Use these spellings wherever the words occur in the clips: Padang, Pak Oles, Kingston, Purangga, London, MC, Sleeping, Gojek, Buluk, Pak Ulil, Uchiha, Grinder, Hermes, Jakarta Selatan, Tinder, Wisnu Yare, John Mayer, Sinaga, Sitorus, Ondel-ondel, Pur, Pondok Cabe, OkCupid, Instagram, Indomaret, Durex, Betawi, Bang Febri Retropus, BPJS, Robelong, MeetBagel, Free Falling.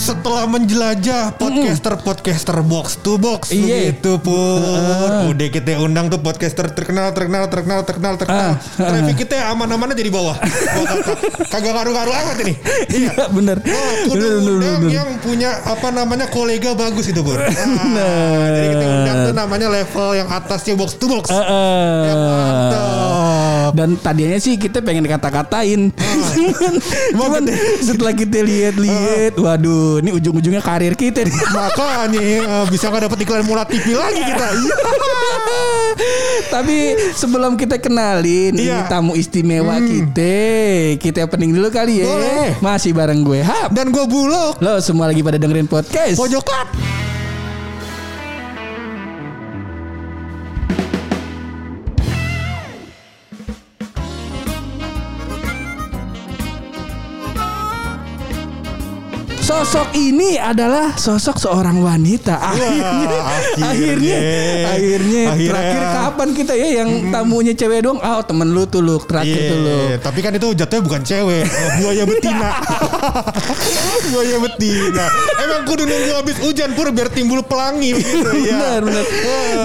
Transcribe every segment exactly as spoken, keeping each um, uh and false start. Setelah menjelajah podcaster-podcaster Box to Box begitu Pur, udah kita undang tuh podcaster terkenal terkenal terkenal terkenal terkenal. Traffic kita aman-aman aja di bawah. Kagak ngaruh-ngaruh amat ini. Iya benar. Undang yang punya apa namanya kolega bagus itu Pur. Nah, jadi kita undang tuh namanya level yang atasnya Box to Box. Yang mantap. Dan tadinya sih kita pengen kata-katain. Cuman setelah kita lihat-lihat, waduh. Ini ujung-ujungnya karir kita nih. Makanya uh, bisa gak dapat iklan Murah T V lagi kita. Tapi sebelum kita kenalin iya. ini tamu istimewa hmm. kita, kita opening dulu kali ya. Boleh. Masih bareng gue Hap dan gue Buluk. Lo semua lagi pada dengerin podcast Pojokan. Sosok ini adalah sosok seorang wanita. Akhirnya, Wah, akhirnya, akhirnya, akhirnya, akhirnya. Terakhir kapan kita ya yang tamunya cewek dong? Oh, temen lu tuh lu terakhir yeah, tuh lu. Tapi kan itu jatuhnya bukan cewek, oh, buaya betina. Buaya betina. Emang kudu nunggu habis hujan Pur biar timbul pelangi. Gitu, ya. Benar, benar.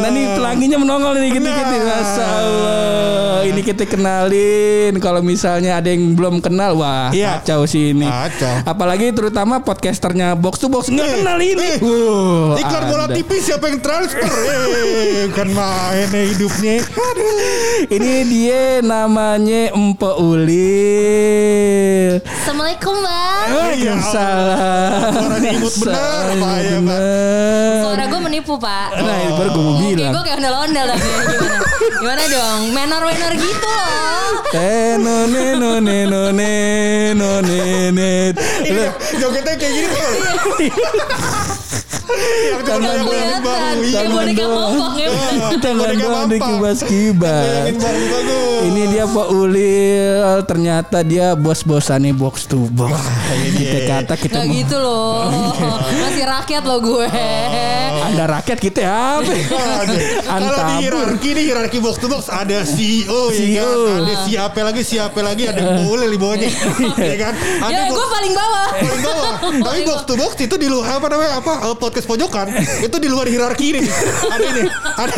Nah ini pelanginya menongol nih gitu-gitu. Masya Allah. Ini kita kenalin. Kalau misalnya ada yang belum kenal, wah yeah. kacau sih ini. Kacau. Apalagi terutama podcasternya Box to Box nggak kenal ini. Uh, Iklan bola tipis siapa yang transfer? eh, kan mainnya hidupnya. Ini dia namanya Pak Ulil. Assalamualaikum Bang. Waalaikumsalam. Suaranya imut benar apa ya Pak? Suara gue menipu Pak. Oh. Nah baru gue mau bilang. Gue kayak ondel-ondel tapi gimana? Gimana dong? Menor-menor gitu loh. Neno neno neno neno nenet. Jogetnya kayak gini kan. Yang tangan yang baru yang boneka popok ya. Tangan doang dikibas-kibas. Ini dia Pak Ulil. Ternyata dia bos-bosannya Box to Box. Kita kata kita gak gitu loh. Masih rakyat loh gue. Ada rakyat kita apa? Kalau di hierarki di hierarki Box to Box ada C E O ya kan. Ada siapa lagi siapa lagi ada Pak Ulil di bawahnya. Ya kan? Ya gue paling bawah. Paling bawah. Tapi Box to Box itu di luar apa namanya apa? Podcast pojokan itu di luar hierarki ini, ada ini, ada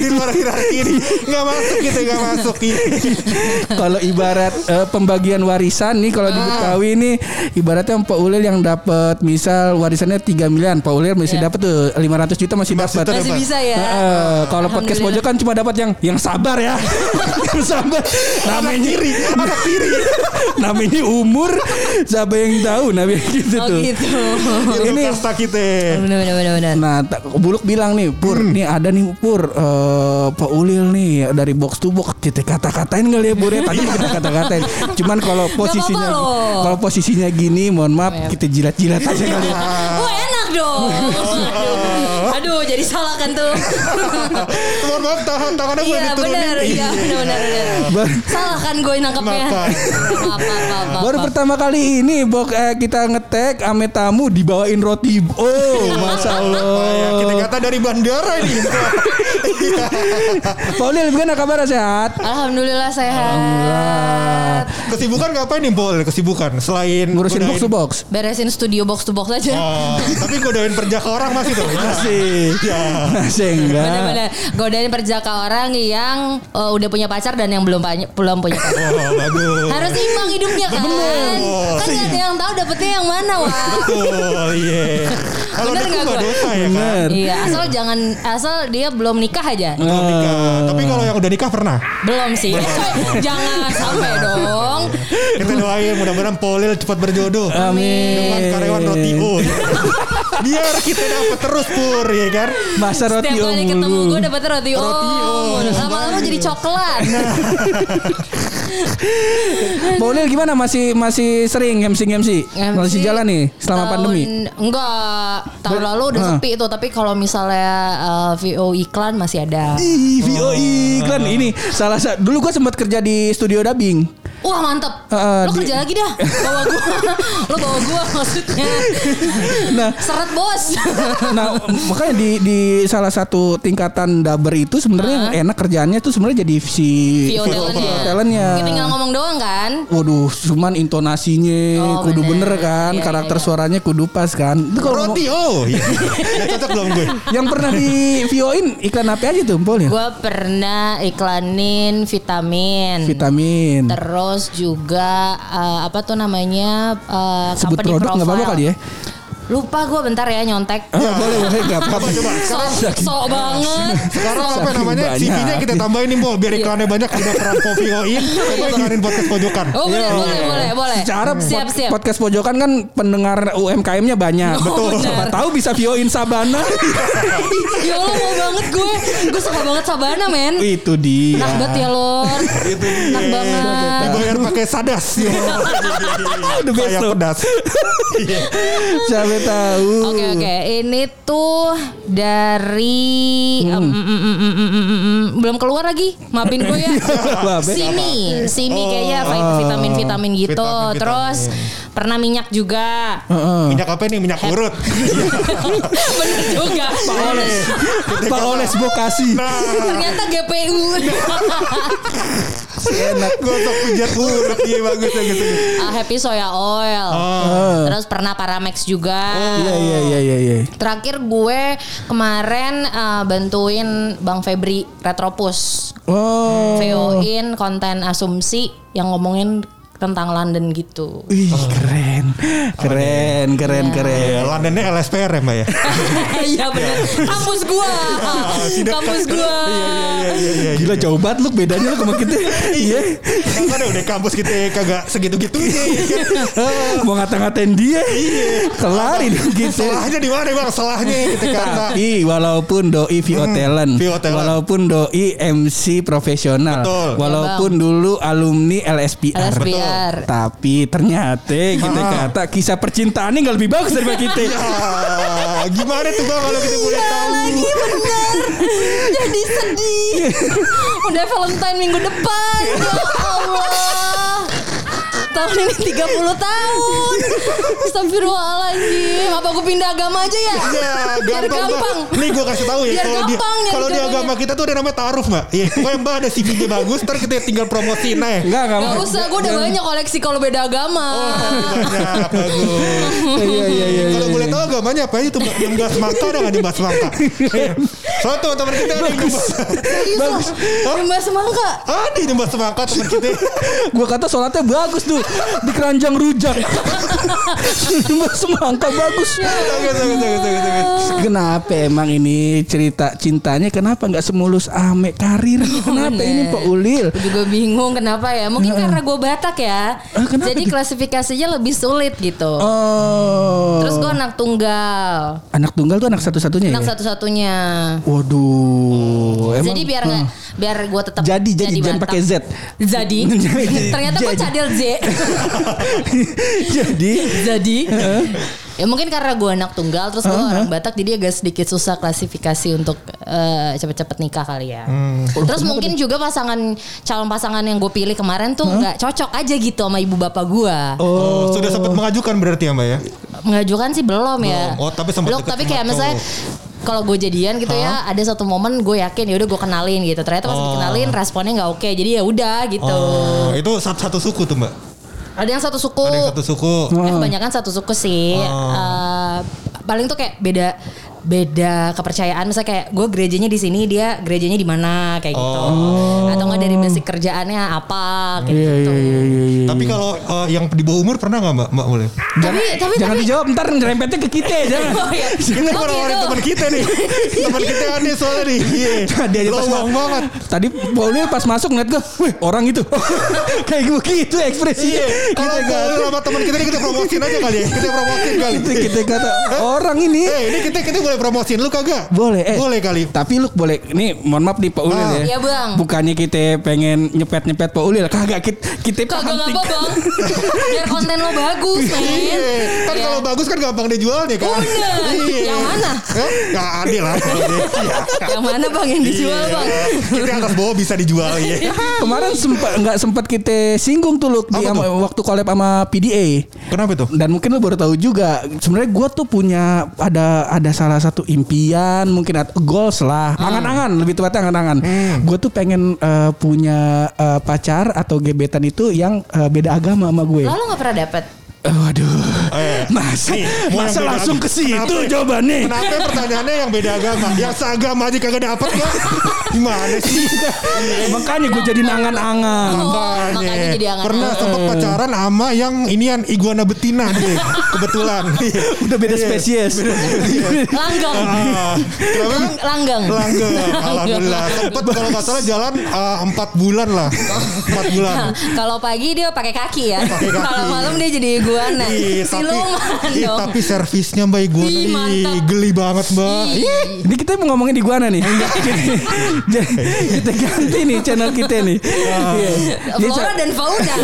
di luar hierarki ini, nggak masuk kita nggak masuk ini. Kalau ibarat uh, pembagian warisan nih, kalau ah. di Betawi nih, ibaratnya Pak Ulil yang dapat misal warisannya tiga miliar, Pak Ulil masih yeah. dapat tuh lima ratus juta masih dapat, masih bisa ya. Nah, uh, kalau podcast pojokan cuma dapat yang yang sabar ya, yang sabar. Namanya kiri, anak kiri. Namanya umur, siapa yang tahu, namanya gitu oh, tuh. Gitu. Ini kasta kita. Bener-bener. Nah, Buluk bilang nih, Pur, hmm. nih ada nih Pur, uh, Pak Ulil nih dari Box to Box kita kata-katain nggak ya Pur? Tadi kita kata-katain. Cuman kalau posisinya, kalau posisinya gini, mohon maaf Mep. Kita jilat-jilat aja kali. Wah enak dong. Aduh, jadi salah kan tuh. Mohon maaf, tangan tangannya boleh diturunin. Iya benar, iya benar benar. Salah kan gue nangkepnya. Baru pertama kali ini Box eh, kita ngetek ame tamu dibawain roti. Oh. Masya Allah. Ya, kita kata dari bandara ini. Pak Ulil, bagaimana kabar? Sehat? Alhamdulillah sehat. Alhamdulillah. Kesibukan ngapain nih Bol? Kesibukan selain ngurusin Box to Box, beresin studio Box to Box aja. Oh, tapi godain perjaka orang masih tuh? Masih. Ya. Masih enggak. Bener-bener. Godain perjaka orang yang uh, udah punya pacar dan yang belum banyak, belum punya pacar. Oh, bagus. Harus imbang hidupnya kan. Bener. Kan gak ada yang tahu dapetnya yang mana wah. Betul. Iya. Yeah. Kalau bener nggak gue? Ya kan? Iya, asal jangan asal dia belum nikah aja. Belum uh, nikah. Tapi kalau yang udah nikah pernah? Belum sih. Jangan sampai dong. Kita doain mudah-mudahan Polil cepat berjodoh. Amin. Dengan karyawan Rotio. Biar kita dapat terus Pur, ya kan? Masa Rotio. Setiap kali ketemu gue dapat Rotio. Lama-lama jadi coklat. Polil gimana? Masih masih sering M C M C? Masih jalan nih selama pandemi? Enggak. Tahun Ber- lalu udah uh. sepi itu. Tapi kalau misalnya uh, V O iklan masih ada. Ih, V O iklan. Ini salah satu. Dulu gue sempat kerja di studio dubbing. Wah mantap, uh, lo di... kerja lagi dah, bawa gua, lo bawa gua maksudnya, nah, seret bos. Nah makanya di di salah satu tingkatan Daber itu sebenarnya uh-huh. enak kerjaannya tuh sebenarnya jadi si talentnya. Kita tinggal ngomong doang kan? Waduh, cuman intonasinya oh, kudu bener, bener kan, iya, karakter iya. suaranya kudu pas kan. Roti oh, cocok belum gue. Yang pernah di V O-in iklan apa aja tuh Mpol ya? Gue pernah iklanin vitamin. Vitamin. Terus Terus juga uh, apa tuh namanya uh, sebut produk nggak apa-apa kali ya? Lupa gue bentar ya nyontek. Ah, boleh boleh nggak apa-apa coba. Sok sok banget. Sekarang apa namanya C V-nya kita tambahin nih Bo biar iklannya banyak udah pernah V O-in. Coba iklanin podcast pojokan. Oh boleh yeah. boleh boleh boleh. Secara siap, pod- siap. podcast pojokan kan pendengar U M K M-nya banyak. Oh, betul. Bener. Siapa tahu bisa V O-in Sabana. Ya lo mau banget gue. Gue suka banget Sabana men. Itu dia. Enak banget ya lor. Itu dia. Enak banget. Dibayar pakai sadas. Udah biasa. Kayak pedas. Siapa tahu. Oke okay, oke, okay. Ini tuh dari hmm. um, um, um, um, um, um, um. belum keluar lagi. Maafin gue ya. Sini, sini oh, kayaknya uh, vitamin-vitamin gitu. Vitamin, Terus vitamin. Pernah minyak juga. Uh-uh. Minyak apa nih? Minyak Hep. urut. Bener juga. Pak Oles. Pak Oles Bekasi. Nah. Ternyata G P U. Enak gosok pijat urut dia bagus bagus. Uh, happy soya oil. Oh. Terus pernah Paramex juga. Oh, iya iya iya iya iya. Terakhir gue kemarin uh, bantuin Bang Febri Retropus. Oh. V O-in konten asumsi yang ngomongin tentang London gitu. Ih, oh. keren. Keren, oh, keren, ya. keren. Ya, Londonnya L S P R ya, Mbak ya? Iya benar. Kampus gua. Kampus gua. Iya, iya, iya, iya. Gila jauh banget lu bedanya lu sama kita. Iya. Kan udah kampus kita kagak segitu-gitunya. Mau ngata-ngatain dia. Iya. Kelarin gitu. Salahnya di mana, Bang? Salahnya kita kata. Ih, walaupun doi V O talent, walaupun doi M C profesional, walaupun dulu alumni L S P R. Tapi ternyata kita ah. kata kisah percintaan ini gak lebih bagus daripada kita. Ya, gimana tuh Bang kalau kita boleh tahu? Lagi benar. Jadi sedih. Udah Valentine minggu depan. Ya Allah. Tahun ini tiga puluh tahun. Astagfirullahaladzim. Apa aku pindah agama aja ya? Ya biar gampang, gampang. Nih gue kasih tahu ya, kalau dia kalau di agama kita tuh ada namanya ta'aruf Mbak. Iya. Kalau Mbak ada C V-nya bagus, ntar kita tinggal promosiin aja. Enggak, enggak. Enggak usah, gue udah banyak koleksi kalau beda agama. Oh, banyak bagus. Iya iya iya. Kalau boleh tahu agamanya apa aja tuh Mbak? Yang bahas maka ada enggak di bahas maka? Soalnya teman-teman kita ada yang bahas. Bagus. Yang bahas maka. Ada yang bahas maka teman kita. Gue kata sholatnya bagus tuh. Di keranjang rujak. Semangka bagus. Kenapa emang ini cerita cintanya kenapa gak semulus Ame karir? Kenapa oh, ini Pak Ulil? Aku juga bingung kenapa ya. Mungkin uh-uh. karena gue Batak ya. Uh, Jadi gitu? Klasifikasinya lebih sulit gitu. Oh. Terus gue anak tunggal. Anak tunggal tuh anak satu-satunya anak ya? Anak satu-satunya. Waduh. Emang, Jadi biar uh. gak biar gue tetap jadi jadi, jadi jangan pakai Z. Jadi ternyata gue cadel Z. jadi jadi uh. ya mungkin karena gue anak tunggal terus gue uh-huh. orang Batak jadi agak sedikit susah klasifikasi untuk uh, cepet-cepet nikah kali ya. hmm. Terus Kenapa mungkin dia? juga pasangan calon pasangan yang gue pilih kemarin tuh nggak huh? cocok aja gitu sama ibu bapak gue. Oh, oh sudah sempat mengajukan berarti ya Mbak ya? Mengajukan sih belum, belum. ya. Oh tapi sempat deket tapi kayak misalnya kalau gue jadian gitu huh? ya, ada satu momen gue yakin ya udah gue kenalin gitu. Ternyata pas oh. dikenalin responnya nggak oke, jadi ya udah gitu. Oh, itu satu suku tuh Mbak? Ada yang satu suku. Ada yang satu suku. Hmm. Eh, kebanyakan satu suku sih. Oh. Uh, paling tuh kayak beda beda kepercayaan. Misalnya kayak gue gerejanya di sini, dia gerejanya di mana kayak oh. gitu. Atau nggak dari basic kerjaannya apa kayak yeah, gitu. Yeah, yeah, yeah, yeah. Tapi kalau uh, yang di bawah umur pernah nggak Mbak Mbak boleh? Tapi tapi jangan tapi, dijawab ntar nyerempetnya ke kita ya. Jangan. Oh, iya. Kita oh, orang-orang gitu. Teman kita nih. Teman kita aneh soalnya nih. Yeah. Lowong banget. Tadi Paulnya pas masuk ngeliat gue, wih orang itu kayak gue gitu ekspresinya. Yeah. Kalau gue sama teman kita nih kita promosiin aja kali ya. Kita promosiin kali. Kita, kita kata orang ini. Eh hey, ini kita kita boleh promosiin lu kagak? Boleh. Eh, boleh kali. Tapi lu boleh. Ini mohon maaf nih Pak Ulil ah. ya. Iya bang. Bukannya kita pengen nyepet-nyepet Pak Ulil. Kagak kita. kita kagak apa bang. Biar konten lo bagus men. Kan yeah. kalau bagus kan gampang dijualnya kan. Udah. Yang mana? Eh? Gak ada lah. Yang mana bang yang dijual yeah. bang? Kita atas bawah bisa dijual ya. Kemarin sempat nggak sempat kita singgung tuh lu di ama, waktu collab sama P D A. Kenapa tuh? Dan mungkin lu baru tahu juga. Sebenarnya gue tuh punya ada ada salah satu impian mungkin atau goals lah, hmm. angan-angan lebih tepatnya angan-angan. Hmm. Gue tuh pengen uh, punya uh, pacar atau gebetan itu yang uh, beda agama sama gue. Lalu nggak pernah dapet? Waduh, oh, iya. masa, nih, masa langsung ke situ jawabannya. Kenapa pertanyaannya yang beda agama? Yang seagama aja kagak dapet kan? Gimana sih? Makanya gue jadi nangan-angan. Oh, makanya jadi angan-angan. Pernah sempat pacaran sama yang inian iguana betina nih. Kebetulan. Udah beda spesies. Langgang. Uh, Langgang. Langgang. Alhamdulillah. Sempat kalau nggak salah jalan uh, empat bulan lah. empat bulan. Nah, kalau pagi dia pakai kaki ya. Kalau malam dia jadi iguana. Iguana Ih, Siluman ih, dong. Tapi servisnya mbak iguana ih, ih, geli banget mbak. Ini kita mau ngomongin iguana nih. Kita ganti nih channel kita nih. Wow. Jadi, flora dan fauna.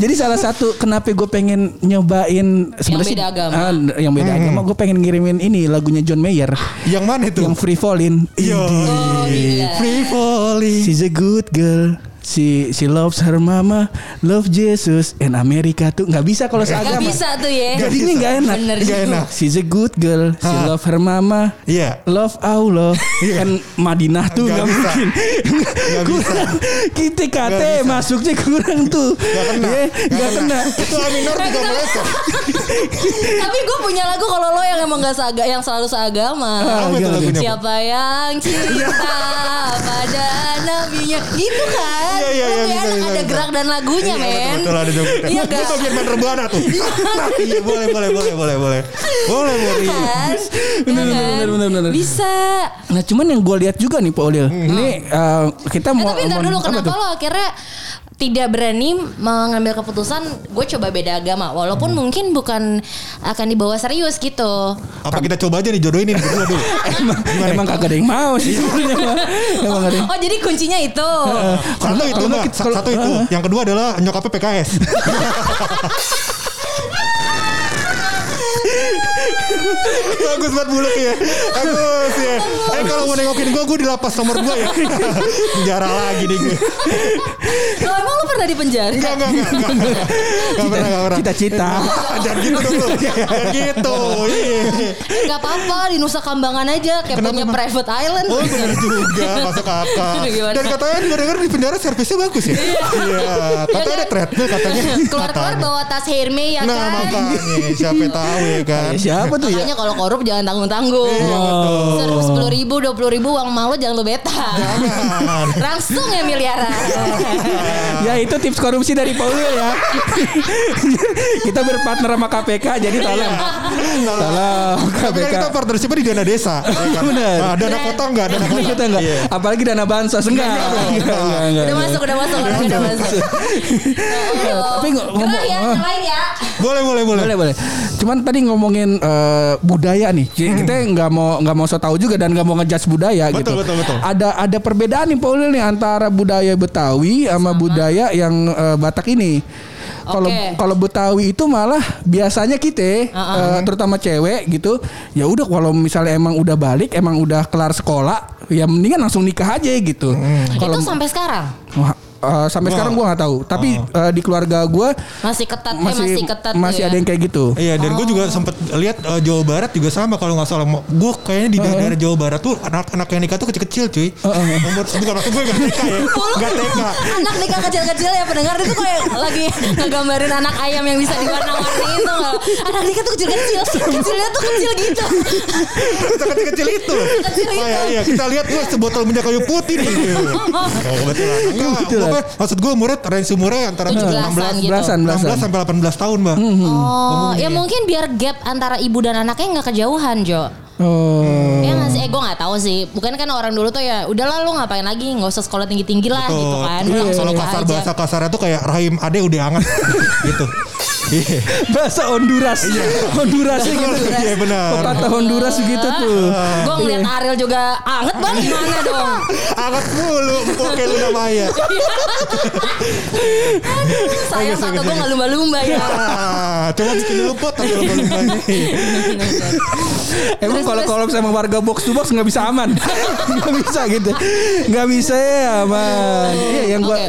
Jadi salah satu kenapa gue pengen nyobain yang beda agama ah, Yang beda hmm. agama. Gue pengen ngirimin ini lagunya John Mayer. Yang mana itu? Yang Free Falling. Oh, Free Falling. She's a good girl. Si si loves her mama, love Jesus and America tuh nggak bisa kalau seagama. Nggak bisa tuh ya. Jadi ini nggak enak. Bener gak enak. She's a good girl, she ha. love her mama, yeah. love Allah yeah. and Madinah tuh nggak mungkin. Gak kurang bisa. Kita kate masuknya kurang tuh. Nggak kena. Yeah, gak gak kena. Kena. Itu aminor juga meleset. Tapi gue punya lagu kalau lo yang emang nggak seagama, yang selalu seagama. Ah, gak gak siapa gak. yang cinta pada nabinya gitu kan. Iya iya iya. Ada bisa, gerak bisa. dan lagunya, iya, men. Betul, betul, ada joget. Iya, gua bagian main rebana tuh. Iya, boleh boleh boleh boleh boleh. Boleh boleh. Benar benar benar benar. Bisa. Nah, cuman yang gue lihat juga nih Pak Ulil. Hmm. Ini uh, kita eh, mau Tapi entar dulu kenapa lo akhirnya tidak berani mengambil keputusan gue coba beda agama walaupun hmm. mungkin bukan akan dibawa serius gitu. Apa kita coba aja nih jodohin ini berdua dulu. Emang, emang kagak ada yang mau sih. Emang ada. Oh, jadi kuncinya itu. Satu itu, satu itu. Yang kedua adalah nyokapnya P K S. Bagus banget Buluk ya. Bagus ya. Eh kalau mau nengokin gue gue dilapas nomor dua ya. Penjara lagi nih gue. Lo emang lo pernah di penjara? Enggak enggak enggak. Enggak pernah enggak pernah. Cita-cita. Jangan gitu dulu. Jangan gitu. Enggak apa-apa di Nusa Kambangan aja kayak punya private island. Oh benar juga masuk akal. Dan katanya dengar-dengar di penjara servisnya bagus ya. Iya. Katanya ada treadmill katanya. Keluar-keluar bawa tas Hermes ya kan. Nah makanya siapa tahu ya kan. Siapa tuh ya? Makanya kalau korup jangan tanggung-tanggung. Terus oh. sepuluh ribu, dua puluh ribu uang malu jangan lu beta. Langsung ya miliaran. Ya itu tips korupsi dari Paul ya. Kita berpartner sama K P K jadi tolong. Tolong K P K. Kita partnershipnya di dana desa. Ya, benar. Nah, dana kota enggak, dana kota enggak. Yeah. Apalagi dana bansos enggak. Udah masuk, udah masuk, udah masuk. Tapi ngomong ya, lain ya. Boleh, boleh, boleh. Boleh, boleh. Cuman tadi ngomongin uh, budaya nih. Jadi kita nggak mau nggak mau so tahu juga dan nggak mau ngejudge budaya betul, gitu. Betul, betul. Ada ada perbedaan nih Pak Ulil nih antara budaya Betawi sama, sama. budaya yang uh, Batak ini. Kalau okay. kalau Betawi itu malah biasanya kita uh-uh. uh, terutama cewek gitu. Ya udah kalau misalnya emang udah balik, emang udah kelar sekolah, ya mendingan langsung nikah aja gitu. Hmm. Kalo, itu sampai sekarang. Wah, Uh, sampai wow. sekarang gue nggak tahu, tapi oh. uh, di keluarga gue masih ketat, masih, masih ketat, masih ada ya? yang kayak gitu. Iya, dan oh. gue juga sempet lihat uh, Jawa Barat juga sama kalau nggak salah. Gue kayaknya di uh-huh. daerah Jawa Barat tuh anak-anak yang nikah tuh kecil-kecil, cuy. Uh-huh. Umur bukan waktu gue nggak nikah ya, nggak nikah. Anak nikah kecil-kecil ya pendengar itu kayak lagi ngegambarin anak ayam yang bisa diwarna-warni itu. Anak nikah tuh kecil-kecil, kecilnya tuh kecil gitu. Kecil-kecil itu. Kecil itu. Iya, iya. Kita lihat tuh sebotol minyak kayu putih nih. Oh, betul. Maksud gue umurnya range umurnya antara tujuh belas, enam belas, gitu. enam belas sampai delapan belas tahun mbak. Mm-hmm. Oh, ya, ya mungkin biar gap antara ibu dan anaknya nggak kejauhan Jo. Oh. Ya nggak sih, eh gue nggak tahu sih. Bukan kan orang dulu tuh ya, udahlah lo ngapain lagi, nggak usah sekolah tinggi tinggi lah gitu kan. Kalau kasar bahasa kasarnya tuh kayak rahim ade udah anget gitu. Bahasa Honduras. Hondurasnya gitu. Iya benar. Pepatah Honduras gitu tuh. Gue ngeliat Ariel juga anget banget, gimana dong? Anget mulu, pokoknya Luna Maya. Aduh, sayang kata gue gak lumba-lumba ya. Cuma bikin luput tapi lumba-lumba ini. Emang kalau kolaps sama warga box to box gak bisa aman. Gak bisa gitu. Gak bisa ya aman.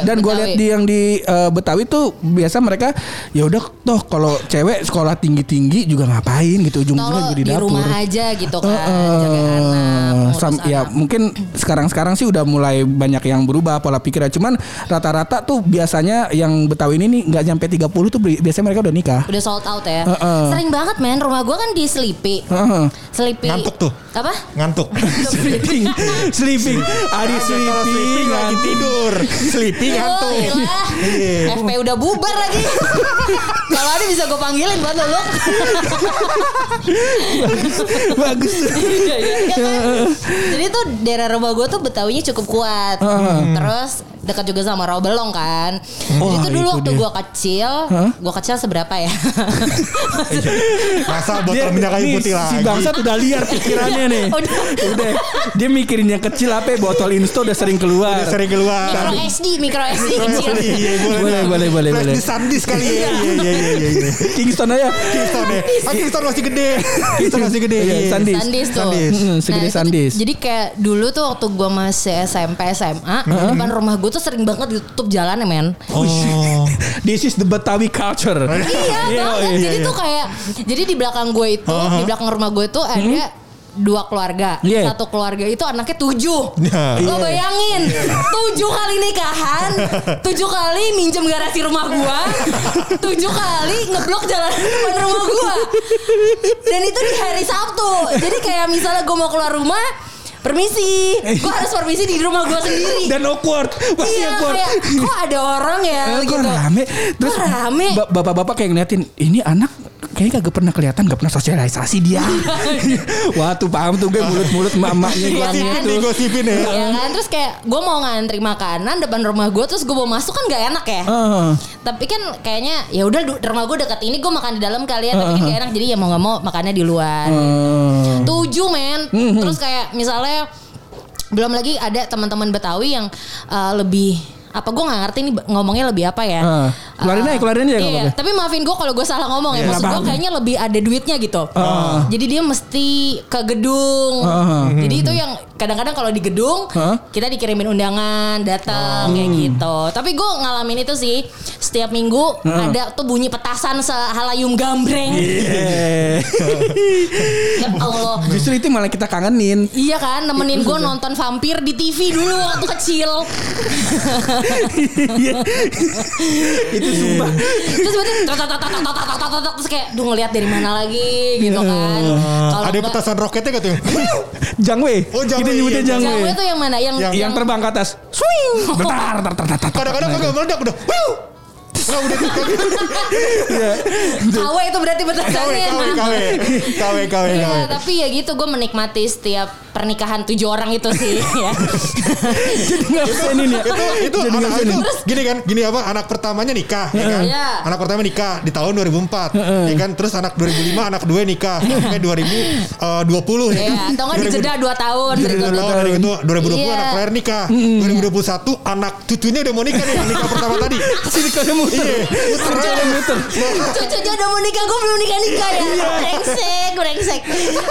Dan gue lihat di yang di Betawi tuh biasa mereka ya udah toh kalau cewek sekolah tinggi-tinggi juga ngapain gitu, ujung-ujungnya di dapur. Di rumah aja gitu kan, uh, jaga anak, sam- ya anak. Mungkin sekarang-sekarang sih udah mulai banyak yang berubah pola pikirnya. Cuman rata-rata tuh biasanya yang Betawi ini nih gak nyampe tiga puluh tuh biasanya mereka udah nikah. Udah sold out ya. Uh, uh. Sering banget men, rumah gue kan di Sleeping. Uh, uh. Sleeping. Ngantuk tuh. Apa? Ngantuk. Sleeping. Sleeping. Adi Sleeping lagi tidur. Sleeping ngantuk. F P udah bubar lagi. Kalau ada bisa gue panggilin buat lo. Bagus. Ya, ya. Ya, kan? Jadi tuh daerah rumah gue tuh Betawinya cukup kuat. Hmm. Terus dekat juga sama Robelong kan. Oh, jadi itu dulu itu waktu gue kecil, huh? gue kecil seberapa ya? Masa botol minyak kayu putih lagi. Si bangsat udah liar pikirannya nih. Udah. Udah. Dia mikirin yang kecil apa? Botol Insto udah sering keluar. Udah sering keluar. Mikro S D, mikro S D kecil. Iya, boleh, boleh, boleh, boleh. Di SanDisk kali ya. Iya, iya, iya, iya. Kingston aja. Kingston deh. Ah, Kingston masih gede. Kingston masih gede. SanDisk. SanDisk tuh. Segede SanDisk. Jadi kayak dulu tuh waktu gue masih S M P, S M A, depan rumah gue tuh sering banget ditutup jalan ya men. Oh, this is the Betawi culture. Iya banget. Jadi tuh kayak, jadi di belakang gue itu, uh-huh. di belakang rumah gue tuh ada hmm? dua keluarga, yeah. satu keluarga itu anaknya tujuh. Yeah. Lo bayangin, yeah. tujuh kali nikahan, tujuh kali minjem garasi rumah gua, tujuh kali ngeblok jalan depan rumah gua. Dan itu di hari Sabtu. Jadi kayak misalnya gua mau keluar rumah, permisi, gue harus permisi di rumah gue sendiri. Dan awkward, pasti iya, awkward. Kayak, kok ada orang ya? Eh, gitu. Kok rame? Terus kok rame? Bapak-bapak kayak ngeliatin, ini anak kayaknya kagak pernah kelihatan, gak pernah sosialisasi dia. Wah tuh paham tuh gue mulut-mulut mamanya gue gitu. Ini gosipin ya. Ya kan, terus kayak gue mau ngantri makanan depan rumah gue, terus gue mau masuk kan gak enak ya. Uh. Tapi kan kayaknya ya udah rumah gue dekat ini, gue makan di dalam kali ya. Uh. Tapi kan gak enak, jadi ya mau gak mau makannya di luar. Uh. Tujuh men, uh-huh. terus kayak misalnya belum lagi ada teman-teman Betawi yang uh, lebih apa gue nggak ngerti nih ngomongnya lebih apa ya uh, keluarin aja uh, keluarin aja iya, tapi maafin gue kalau gue salah ngomong yeah. ya maksud gue kayaknya lebih ada duitnya gitu uh. jadi dia mesti ke gedung uh. jadi itu yang kadang-kadang kalau di gedung uh. kita dikirimin undangan datang uh. kayak gitu. Tapi gue ngalamin itu sih setiap minggu uh. ada tuh bunyi petasan sehalayum gambreng yeah. ya Allah, justru itu malah kita kangenin. Iya kan, nemenin gue nonton vampir di T V dulu waktu kecil. Itu sumpah. Terus betul terus kayak duh ngelihat dari mana lagi gitu kan. Ada petasan roketnya enggak tuh? Jangwe. Oh, Jangwe. Kita nyebutnya Jangwe. Jangwe itu yang mana? Yang yang terbang ke atas. Swing. Bentar, bentar, bentar. Kadang-kadang kagak meledak udah. Nah, udah ya. Kawe itu berarti betasannya. Kawe, kawe, kawe, kawe. Tapi ya gitu, gue menikmati setiap pernikahan tujuh orang itu sih. Ya. Jadi ngapain ini? Itu, itu anak itu gini kan, gini apa? Anak pertamanya nikah, ya kan? Ya. Anak pertama nikah di tahun dua ribu empat, uh-uh. ya kan? Terus anak dua ribu lima, anak kedua nikah, sampai dua ribu dua puluh ya. Atau nggak dijeda dua tahun dari itu. Dari itu dua ribu dua puluh anak terakhir nikah, dua ribu dua puluh satu anak cucunya udah mau nikah nih, nikah pertama tadi. Sini kamu muter. Cucunya udah mau nikah, gue belum nikah-nikah ya. Brengsek, brengsek.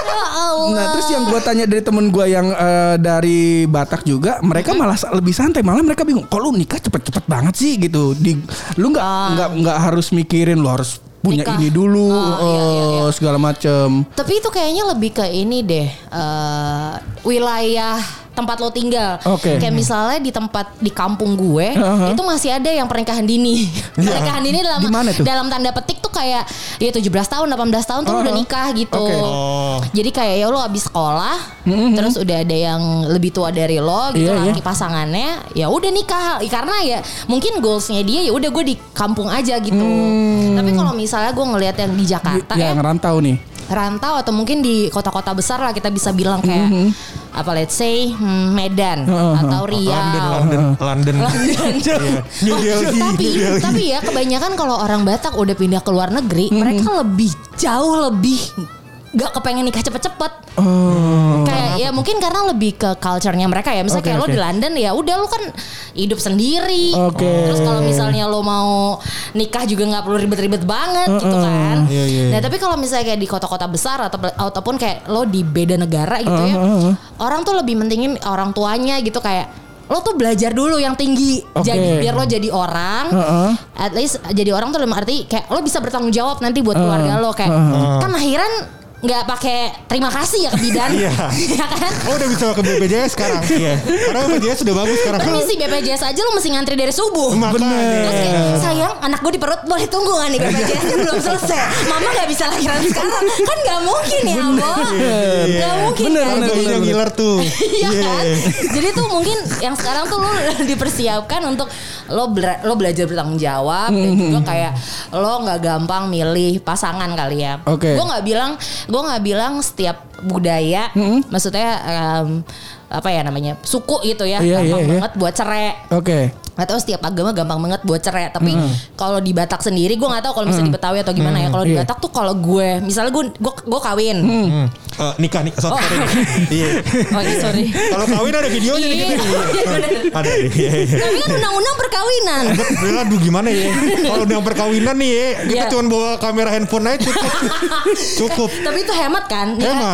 Oh Allah. Nah terus yang gue tanya dari temen gue yang uh, dari Batak juga, mereka malah lebih santai. Malah mereka bingung, kok lu nikah cepet-cepet banget sih gitu. Di, lu gak, ah. gak, gak harus mikirin lu harus punya nikah ini dulu, oh, oh, iya, iya, iya. segala macem. Tapi itu kayaknya lebih ke ini deh, uh, wilayah tempat lo tinggal. Okay. Kayak misalnya di tempat di kampung gue, uh-huh. itu masih ada yang pernikahan dini. Yeah. Pernikahan dini dalam dalam tanda petik tuh kayak ya tujuh belas tahun, delapan belas tahun tuh uh-huh. udah nikah gitu. Okay. Oh. Jadi kayak ya lo abis sekolah, mm-hmm. terus udah ada yang lebih tua dari lo gitu, yeah, laki yeah. pasangannya, ya udah nikah. Karena ya mungkin goalsnya dia ya udah gue di kampung aja gitu. Mm. Tapi kalau misalnya misalnya gue ngelihat yang di Jakarta, yang ya, rantau nih, rantau atau mungkin di kota-kota besar lah kita bisa bilang kayak mm-hmm. apa let's say hmm, Medan atau Riau, London, London, London. New Delhi. Tapi New Delhi. Tapi ya kebanyakan kalau orang Batak udah pindah ke luar negeri, hmm. mereka lebih jauh lebih gak kepengen nikah cepet-cepet. Oh, kayak ya mungkin karena lebih ke culture-nya mereka ya. Misalnya okay, kayak okay. lo di London ya udah lo kan hidup sendiri. Okay. Terus kalau misalnya lo mau nikah juga nggak perlu ribet-ribet banget uh, gitu kan. Yeah, yeah. Nah tapi kalau misalnya kayak di kota-kota besar atau ataupun kayak lo di beda negara gitu uh, ya, uh, uh. orang tuh lebih mentingin orang tuanya gitu kayak. Lo tuh belajar dulu yang tinggi okay. jadi biar lo jadi orang uh-uh. at least jadi orang tuh dalam arti kayak lo bisa bertanggung jawab nanti buat uh, keluarga lo kayak uh-uh. kan akhiran nggak pakai terima kasih ya ke bidan ya kan lo udah bisa ke B P J S sekarang ya karena B P J S sudah bagus sekarang tapi si B P J S aja lo mesti ngantri dari subuh. Bener. Terus kayak sayang anak gue di perut boleh tunggu nggak nih B P J S-nya belum selesai mama nggak bisa lahiran sekarang kan nggak mungkin ya Allah nggak mungkin bener, kan bener, bener, bener. Tuh iya yeah. kan jadi tuh mungkin yang sekarang tuh lo dipersiapkan untuk lo bela- lo belajar bertanggung jawab dan juga kayak lo nggak gampang milih pasangan kali ya okay. gue nggak bilang Gue gak bilang setiap budaya mm-hmm. maksudnya um, apa ya namanya suku gitu ya yeah, gampang yeah, banget yeah. buat cerai. Oke okay. Atau setiap agama gampang banget buat cerai. Tapi mm-hmm. kalau di Batak sendiri gue gak tahu kalau misalnya mm-hmm. di Betawi atau gimana mm-hmm. ya. Kalau di yeah. Batak tuh kalau gue misalnya gue gue, gue kawin mm-hmm. uh, nikah nikah sorry. Oh, oh iya sorry. Kalau kawin ada videonya nih gitu. Ada. Tapi kan undang-undang perkawinan. Aduh gimana ya. Kalau undang perkawinan nih ya, kita cuma bawa kamera handphone aja cukup. Cukup. Tapi itu hemat kan.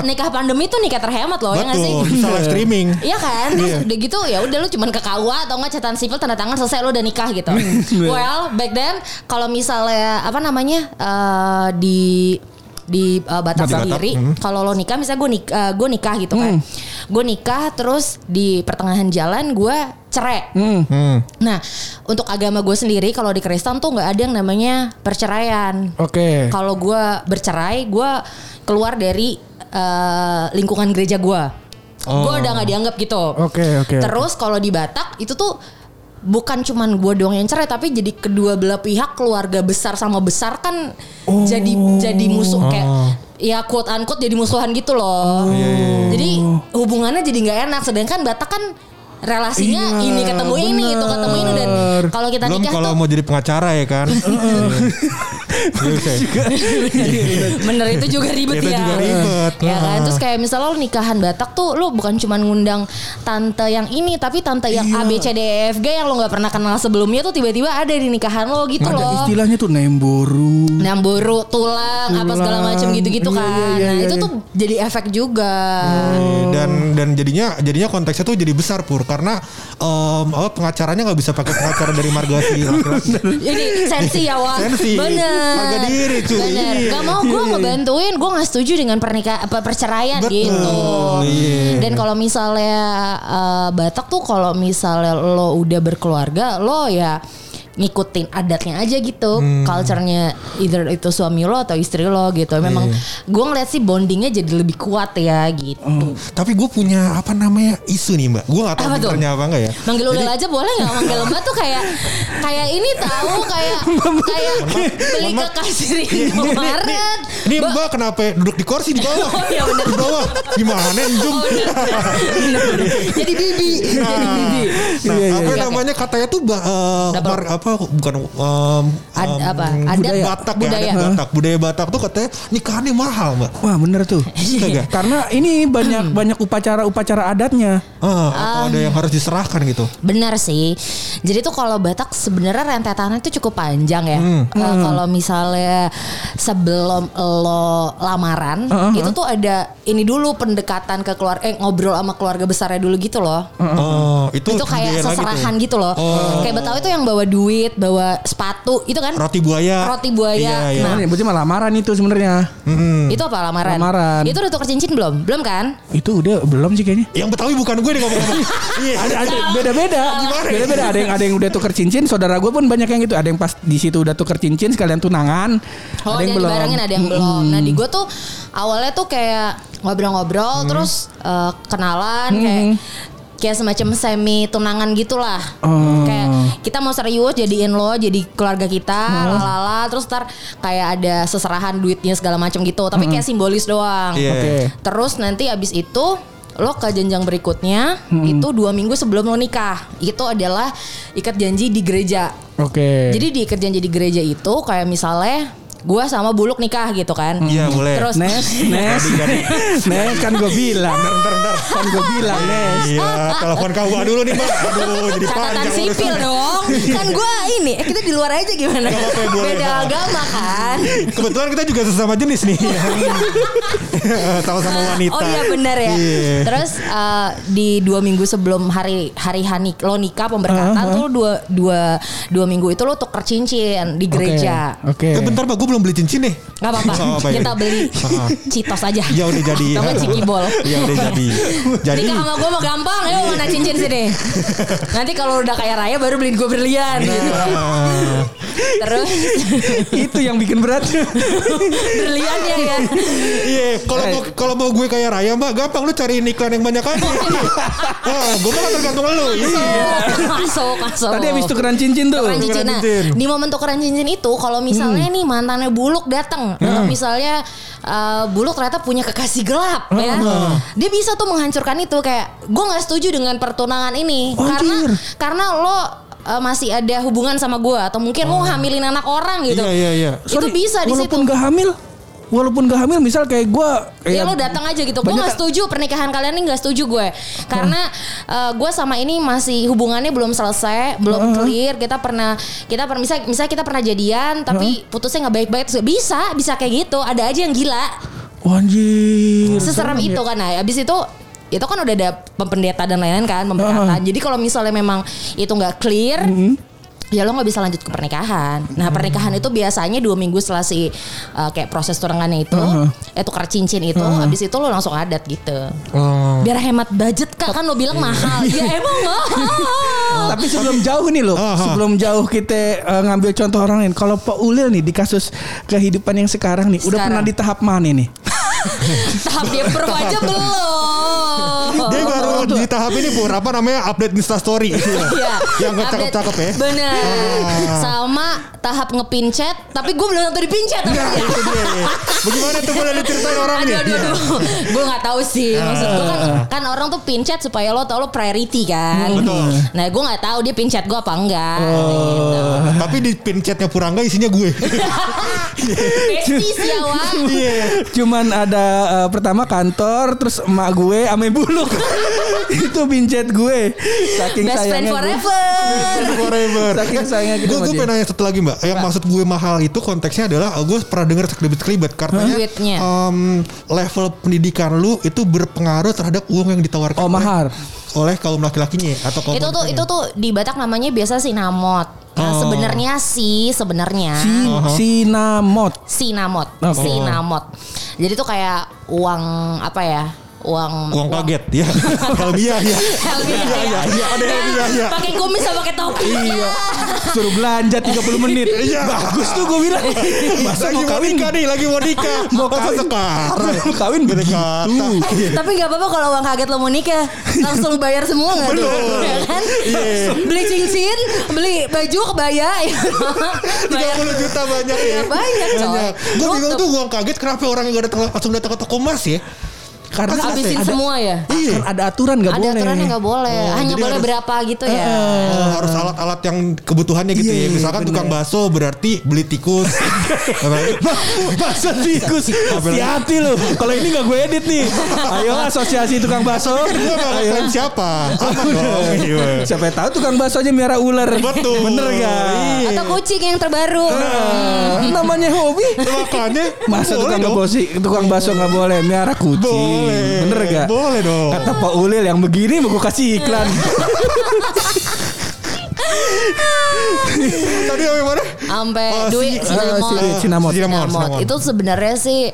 Nikah pandemi tuh nikah terhemat loh. Betul. Bisa live streaming. Iya kan. Terus udah gitu ya udah lu cuman ke K W atau gak catatan sipil tanda tangan selesai lo udah nikah gitu. Well back then kalau misalnya apa namanya uh, di di uh, Batak sendiri hmm. kalau lo nikah misalnya gue nikah, uh, gue nikah gitu hmm. kan gue nikah terus di pertengahan jalan gue cerai hmm. Nah untuk agama gue sendiri kalau di Kristen tuh nggak ada yang namanya perceraian. Oke okay. Kalau gue bercerai gue keluar dari uh, lingkungan gereja gue oh. gue udah nggak dianggap gitu. Oke okay, oke okay, terus okay. kalau di Batak itu tuh bukan cuman gue doang yang cerai tapi jadi kedua belah pihak keluarga besar sama besar kan oh. jadi jadi musuh oh. kayak ya quote unquote jadi musuhan gitu loh. Oh. Jadi hubungannya jadi nggak enak. Sedangkan Batak kan relasinya iya, ini ketemu bener. Ini itu ketemu ini dan kalau kita belum nikah kalau tuh, mau jadi pengacara ya kan. Bener itu juga ribet ya. Juga ribet. Ya kan terus kayak misalnya lo nikahan Batak tuh lo bukan cuma ngundang tante yang ini tapi tante yang iya. A B C D E F G yang lo nggak pernah kenal sebelumnya tuh tiba-tiba ada di nikahan lo gitu loh. Ada lo. Istilahnya tuh nemboru. Nemboru tulang, tulang apa segala macam gitu-gitu iya, kan. Iya, iya, nah iya, itu iya. tuh jadi efek juga. Oh. Dan dan jadinya jadinya konteksnya tuh jadi besar Pur. Karena um, oh, pengacaranya gak bisa pakai pengacara dari marga si ini sensi ya Wak. Sensi. Bener. Harga diri cuy. Bener. Gak mau gue ngebantuin. Gue gak setuju dengan pernikahan perceraian betul. Gitu yeah. Dan kalau misalnya uh, Batak tuh kalau misalnya lo udah berkeluarga lo ya ngikutin adatnya aja gitu hmm. culture-nya either itu suami lo atau istri lo gitu. Memang yeah. gue ngeliat sih bondingnya jadi lebih kuat ya gitu hmm. Tapi gue punya apa namanya isu nih mbak. Gue gak tau benernya apa enggak ya. Manggil jadi, Ulil aja boleh gak? Manggil mbak tuh kayak kayak ini tahu kayak kayak beli ke kasir Indomaret. Ini mbak kenapa duduk di kursi di bawah? Oh, ya di bawah gimana Zoom oh, jadi bibi nah, jadi bibi nah, yeah, apa yeah, namanya okay. katanya tuh uh, bar, apa bukan um, Ad, apa? Adat budaya Batak budaya. Ya, adat Batak budaya Batak tuh katanya nikahannya mahal mbak. Wah bener tuh karena ini banyak banyak upacara-upacara adatnya uh, atau um, ada yang harus diserahkan gitu. Bener sih jadi tuh kalau Batak sebenarnya rentetannya itu cukup panjang ya hmm. uh, kalau misalnya sebelum lo lamaran uh-huh. itu tuh ada ini dulu pendekatan ke keluarga eh, ngobrol sama keluarga besarnya dulu gitu loh uh-huh. Uh-huh. Itu, itu kayak seserahan gitu, gitu loh uh-huh. Kayak Betawi tuh yang bawa duit bawa sepatu itu kan roti buaya roti buaya iya, iya. Nah berarti malah lamaran itu sebenarnya mm-hmm. itu apa lamaran lamaran itu udah tukar cincin belum belum kan itu udah belum sih kayaknya yang Betawi bukan gue deh ngomong-ngomong beda beda beda beda ada yang ada yang udah tukar cincin saudara gue pun banyak yang gitu ada yang pas di situ udah tukar cincin sekalian tunangan oh, ada yang belum ada yang belum mm-hmm. Nah di gue tuh awalnya tuh kayak ngobrol-ngobrol mm-hmm. terus uh, kenalan mm-hmm. kayak kayak semacam semi tunangan gitulah oh. Kayak kita mau serius jadiin lo jadi keluarga kita oh. Lalala terus ntar kayak ada seserahan duitnya segala macam gitu tapi uh-uh. kayak simbolis doang yeah. Okay. Terus nanti abis itu lo ke jenjang berikutnya hmm. itu dua minggu sebelum lo nikah. Itu adalah ikat janji di gereja. Oke. Okay. Jadi di ikat janji di gereja itu kayak misalnya gue sama Buluk nikah gitu kan. Iya boleh. Terus Nes, Nes, Nes kan gue bilang. Bentar, bentar, bentar. Kan gue bilang Nes. Iya, telepon kau gua dulu nih Bang. Aduh, jadi panjang. Catatan sipil dong. Kan gue ini, eh, kita di luar aja gimana? Beda agama kan. Kebetulan kita juga sesama jenis nih. Sama-sama wanita. Oh iya benar ya. Yeah. Terus uh, di dua minggu sebelum hari hari hanik lo nikah pemberkatan uh-huh. tuh dua dua dua minggu itu lo tuker cincin di gereja. Oke. Okay. Okay. Eh, bentar Pak, belum beli cincin nih. Gak apa-apa. Gak apa-apa kita ya. Beli ah. Citos aja. Ya udah jadi. Sama cikibol. Ya udah jadi. Jadi nikah sama gue mah gampang. Ayo mana cincin sini. Nanti kalau udah kaya raya baru beliin gue berlian nah. gitu. Terus itu yang bikin berat. Berliannya ya. Iya, kalau mau kalau mau gue kaya raya mah gampang, lu cariin iklan yang banyak aja. Wah, gue mah tergantung lu. Masuk, masuk. Tadi habis tukeran cincin tuh. Tukeran cincin. Nah, di momen tukeran cincin itu kalau misalnya hmm. nih mantan Buluk datang, hmm. misalnya uh, Buluk ternyata punya kekasih gelap, oh, ya, oh. dia bisa tuh menghancurkan itu kayak, gue nggak setuju dengan pertunangan ini, oh, karena anjir. Karena lo uh, masih ada hubungan sama gue atau mungkin oh. lo hamilin anak orang gitu, iya, iya, iya. Sorry, itu bisa di situ. Walaupun nggak hamil. Walaupun gak hamil misal kayak gue ya, ya lo datang aja gitu. Gue gak setuju pernikahan kalian ini, gak setuju gue. Karena uh, gue sama ini masih hubungannya belum selesai, belum uh-huh. clear. Kita pernah kita per, misal, misal kita pernah jadian tapi uh-huh. putusnya gak baik-baik. Bisa bisa kayak gitu. Ada aja yang gila. Anjir. Seseram ya. Itu kan. Abis itu itu kan udah ada pendeta dan lain-lain kan, pemberkatan. Uh-huh. Jadi kalau misalnya memang itu gak clear uh-huh. ya lo gak bisa lanjut ke pernikahan. Nah pernikahan itu biasanya dua minggu setelah si uh, kayak proses tunangannya itu uh-huh. eh tukar cincin itu uh-huh. habis itu lo langsung adat gitu uh. Biar hemat budget kak. Kan lo bilang mahal. Ya emang mahal uh. Tapi sebelum jauh nih lo uh-huh. sebelum jauh kita uh, ngambil contoh orang lain. Kalau Pak Ulil nih di kasus kehidupan yang sekarang nih sekarang. Udah pernah di tahap mana nih? Tahap dia perlu aja belum. Dia baru di tahap ini Pur, apa namanya, update Instastory ya. Yang gak cakep-cakep ya. Bener ah. Sama tahap ngepincet. Tapi gue belum tentu dipincet nah, ya. Itu dia ya. Bagaimana tuh boleh diceritain orang aduh, nih aduh, aduh. Gue gak tahu sih. Maksud gue kan, kan orang tuh pincet supaya lo tau lo priority kan hmm, betul. Nah gue gak tahu dia pincet gue apa enggak oh. gitu. Tapi di pincetnya Purangga isinya gue. Besties ya wah yeah. Cuman ada uh, pertama kantor, terus emak gue ame Buluk itu pincet gue saking best sayangnya gue. Best friend forever. Saking sayangnya gitu. Gue pengen nanya satu lagi mbak. Yang maksud gue mahal itu konteksnya adalah gue pernah dengar sekelibet-kelibet katanya huh? um, level pendidikan lu itu berpengaruh terhadap uang yang ditawarkan oh, mahar. oleh kaum laki-lakinya atau kaum itu tuh itu tuh di Batak namanya biasa sinamot. Nah, oh. sebenarnya sih sebenarnya si, uh-huh. sinamot, sinamot, oh. sinamot. Jadi tuh kayak uang apa ya? Uang uang kaget uang. Ya. Helmiah ya. Helmiah ya. Ya, ya. Ada helmiah ya. Pakai kumis sama pakai topi. Iya. Suruh belanja tiga puluh menit. Iya. Bagus tuh gue bilang. Masa mau kawin nikah nih, lagi mau nikah. Mau kawin sekarang. Mau kawin begitu. Tapi enggak apa-apa kalau uang kaget lo mau nikah, langsung bayar semua enggak tuh? Iya kan? Beli cincin, beli baju kebaya. tiga puluh juta banyak ya. Banyak coy. Gue bilang tuh uang kaget kenapa orang yang enggak langsung datang ke toko emas ya? Karena habisin semua ya. Iya. Ada aturan nggak boleh. Ada aturan nggak boleh. Oh, hanya boleh harus, berapa gitu ya. Uh, harus alat-alat yang kebutuhannya gitu yeah, ya. Misalkan bener. Tukang bakso berarti beli tikus. Bakso tikus. Hati-hati loh. Kalau ini nggak gue edit nih. Ayo asosiasi tukang bakso. Ayo siapa? Siapa tahu tukang baksonya miara ular. Betul. Bener nggak? Atau kucing yang terbaru. Namanya hobi. Makanya masa tukang bakso tukang bakso nggak boleh miara kucing. Boleh. Bener gak? Boleh dong. Kata Pak Ulil yang begini mau gue kasih iklan. Tadi sampai mana? Sampai oh, duit sinamot. Sinamot itu sebenarnya sih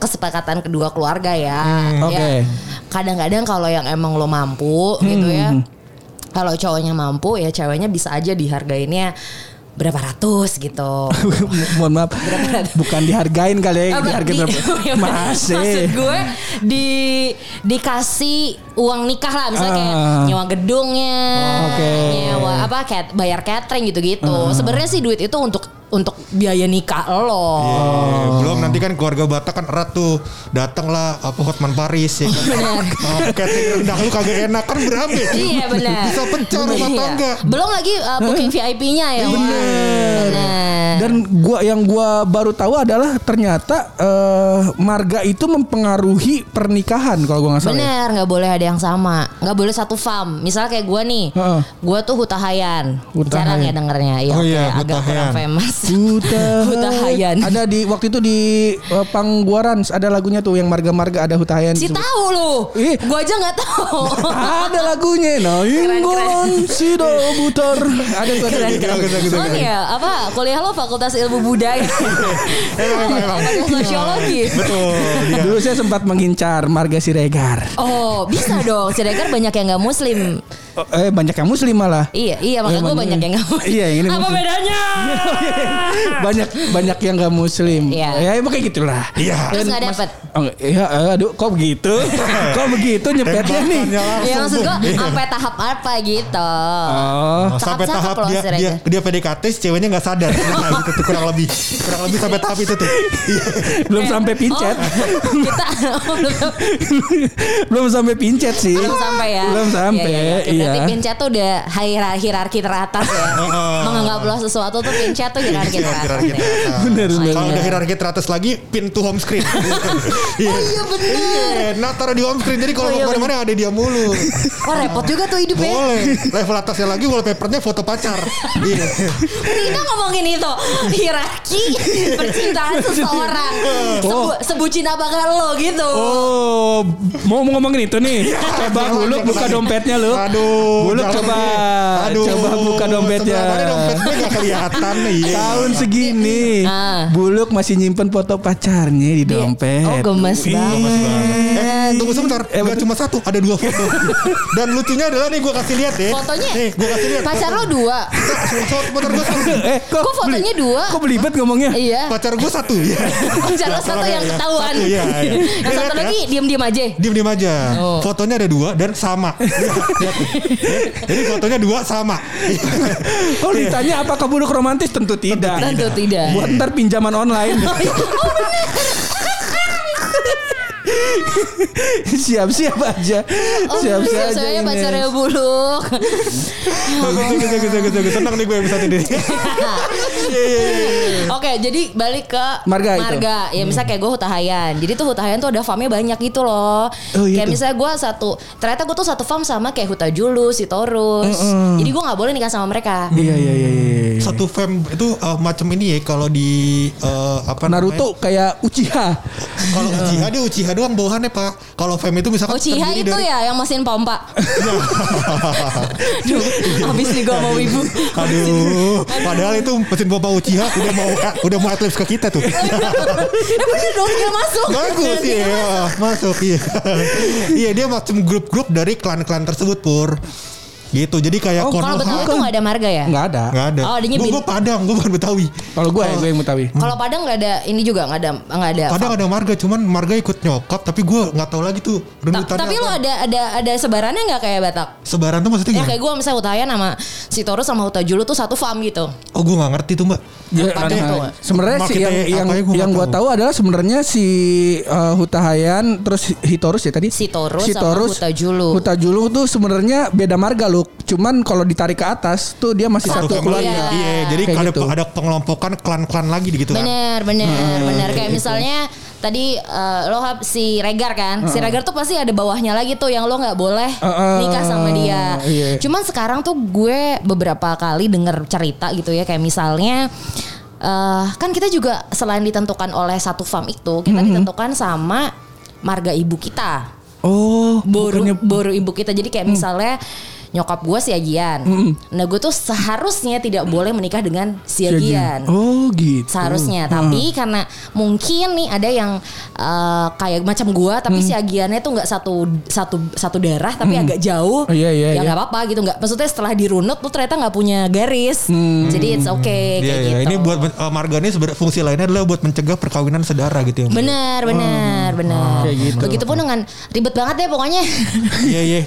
kesepakatan kedua keluarga ya. Hmm, Oke. Okay. Ya, kadang-kadang kalau yang emang lo mampu hmm. gitu ya. Kalau cowoknya mampu ya ceweknya bisa aja dihargainnya berapa ratus gitu. Mohon maaf. Bukan dihargain kali ya, dihargain di, berapa. Ya, masih. Maksud gue di dikasih uang nikah lah misalnya kayak uh, nyewa gedungnya. Oke. Okay. Nyewa apa kayak bayar catering gitu-gitu. Uh. Sebenarnya sih duit itu untuk untuk biaya nikah lo. Yeah, belum nanti kan keluarga Batak kan erat tuh, datanglah apa Hotman Paris ya kan. Benar. Catering rendah lu kagak enak kan berapa? Iya benar. Bisa pecah rumah tangga. Belum lagi uh, booking V I P-nya ya. Benar. Dan gua yang gua baru tahu adalah ternyata uh, marga itu mempengaruhi pernikahan kalau gua enggak salah. Benar, enggak ya. Boleh ada yang sama. Enggak boleh satu fam. Misalnya kayak gua nih. Uh-uh. Gua tuh Hutahaean. Jarang ya dengernya. Ya, oh iya, agak kurang famous. Hutahaean. Ada di waktu itu di uh, Pangguarans ada lagunya tuh yang marga-marga ada Hutahaean. Si tahu lu. Ih, gua aja enggak tahu. Ada lagunya. Naingon Sido Butar. Ada tuh ada. Oh iya, apa? Kuliah lo Fakultas Ilmu Budaya. Fakultas Sosiologi. Betul. Ya. Dulu saya sempat mengincar marga Siregar. Oh, bisa dong. Siregar banyak yang enggak muslim. Eh banyak yang muslim malah. Iya, iya makanya gue banyak yang enggak muslim. Iya, ini apa muslim. Bedanya? banyak banyak yang enggak muslim. Iya. Ya emang kayak gitulah. Iya. Terus enggak dapat. Oh, iya, aduh kok begitu? Kok begitu nyepetnya nih? Ya maksud gue sampai tahap apa gitu. Oh, sampai tahap dia, dia dia P D K T si ceweknya enggak sadar. Itu tuh kurang lebih kurang lebih sampai tahap itu tuh. Belum sampai pincet. Kita belum sampai pincet sih. Belum sampai ya. Belum sampai. Iya. Berarti pincet tuh udah hierarki teratas ya. Menganggap lo sesuatu tuh pincet tuh hierarki teratas. Bener bener. Kalau udah hierarki teratas lagi pin to home screen. Oh iya bener. Nah taruh di home screen jadi kalau mau kemana-mana ada dia mulu. Oh repot juga tuh hidupnya. Boleh. Level atasnya lagi wallpapernya foto pacar. Kita ngomongin itu hierarki percintaan seseorang. Sebut cinta bakal lo gitu. Oh mau ngomongin itu nih. Coba Buluk buka dompetnya lo. Aduh, Buluk coba, aduh, coba buka dompetnya. Dompetnya nggak kelihatan nih. Tahun segini, ah. Buluk masih nyimpen foto pacarnya di dompet. Oh gemes banget. Eh, tunggu sebentar, eh, nggak cuma satu, ada dua foto. Dan lucunya adalah nih, gue kasih lihat ya. Fotonya? Nih, gue kasih lihat. Pacar lo dua. Pacar gue satu. Eh, kok, kok fotonya dua? Kok belibet ngomongnya? Iya. Pacar gue satu. Ya. Pacar lo satu yang ketahuan. Satu, ya, ya. Yang satu lagi diem-diem aja. Diem-diem aja. Oh. Fotonya ada dua dan sama. Jadi fotonya dua sama. Kalau ditanya apakah Buluk romantis? Tentu tidak. Tentu tidak. Buat ntar pinjaman online. Oh siap-siap aja. Oh, siap-siap aja. Saya pacarnya Buluk. Senang nih gue yang bisa tidur. Oke, jadi balik ke marga. marga. Ya misalnya kayak gue Hutahaean. Jadi tuh Hutahaean tuh ada famnya banyak gitu loh. Oh, iya kayak tuh. Misalnya gue satu, ternyata gue tuh satu fam sama kayak Huta Julu, Sitorus. Uh, uh. Jadi gue nggak boleh nikah sama mereka. Iya iya iya. Satu fam itu uh, macam ini ya kalau di uh, apa Naruto namanya? Kayak Uchiha. Kalau Uchiha dia Uchiha doang bawahannya Pak. Kalau fam itu misalkan Uchiha itu dari... ya yang mesin pompa. Duh, habis nih gue mau ibu. Aduh, padahal itu mesin pompa Uchiha udah mau udah mau atlet ke kita tuh. Ya bener dong dia masuk. Bagus sih ya. Masuk iya. Iya dia macam grup-grup dari klan-klan tersebut Pur. Gitu jadi kayak oh, kalau Betawi itu nggak ada marga ya nggak ada nggak ada oh, adanya gue Padang gue bukan Betawi kalau gue ya gue yang Betawi kalau Padang nggak ada ini juga nggak ada nggak ada Padang ada marga cuman marga ikut nyokap tapi gue nggak tahu lagi tuh rebutannya tapi lo ada ada ada sebarannya nggak kayak Batak sebaran tuh maksudnya ya kayak gue misalnya Hutahaean sama Sitorus sama Huta Julu tuh satu fam gitu oh gue nggak ngerti tuh mbak sebenarnya si yang yang gue tahu adalah sebenarnya si Hutahaean terus Sitorus ya tadi Sitorus sama Huta Julu Huta Julu tuh sebenarnya beda marga lo cuman kalau ditarik ke atas tuh dia masih satu, satu keluarga. Iya, iya jadi ada, gitu. Ada pengelompokan klan-klan lagi gitu kan. Bener, bener, hmm, bener. Kayak gitu. Misalnya tadi uh, lo hab si Regar kan, uh-uh. si Regar tuh pasti ada bawahnya lagi tuh yang lo nggak boleh uh-uh. nikah sama dia. Yeah. Cuman sekarang tuh gue beberapa kali denger cerita gitu ya kayak misalnya. Uh, kan kita juga selain ditentukan oleh satu fam itu, kita mm-hmm. ditentukan sama marga ibu kita. Oh, baru bukannya... baru ibu kita. Jadi kayak misalnya mm. nyokap gue si Agian. Mm. Nah gue tuh seharusnya tidak boleh menikah dengan si Agian. Oh gitu. Seharusnya. Tapi hmm. karena mungkin nih ada yang uh, kayak macam gue. Tapi hmm. si Agiannya tuh gak satu satu satu darah. Tapi hmm. agak jauh. Oh, iya, iya, ya iya. Gak apa-apa gitu. Gak, maksudnya setelah dirunut tuh ternyata gak punya garis. Hmm. Jadi it's okay. Hmm. Kayak yeah, gitu. Ini buat uh, marganya fungsi lainnya adalah buat mencegah perkawinan sedara gitu ya. Benar benar hmm. benar. Oh, gitu. Begitupun dengan ribet banget deh pokoknya. Iya iya.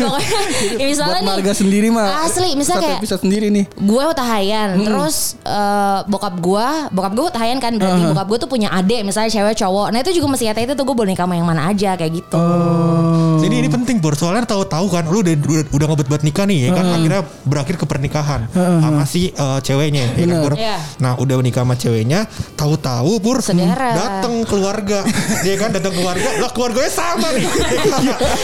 Pokoknya misalnya buat marga nih, sendiri mah. Asli, misalnya kayak bisa sendiri nih. Gue Hutahaean, hmm. terus uh, bokap gue, bokap gue Hutahaean kan berarti uh-huh. bokap gue tuh punya adik misalnya cewek cowok. Nah itu juga masih kata itu tuh gue boleh nikah sama yang mana aja kayak gitu. Oh. Jadi ini penting Bor, soalnya tahu-tahu kan lu udah udah, udah ngebet-bet nikah nih ya kan uh-huh. akhirnya berakhir ke pernikahan uh-huh. sama si uh, ceweknya ya kan Bor. Yeah. Nah, udah nikah sama ceweknya, tahu-tahu Pur datang keluarga. Dia kan datang keluarga, lah keluarganya sama nih.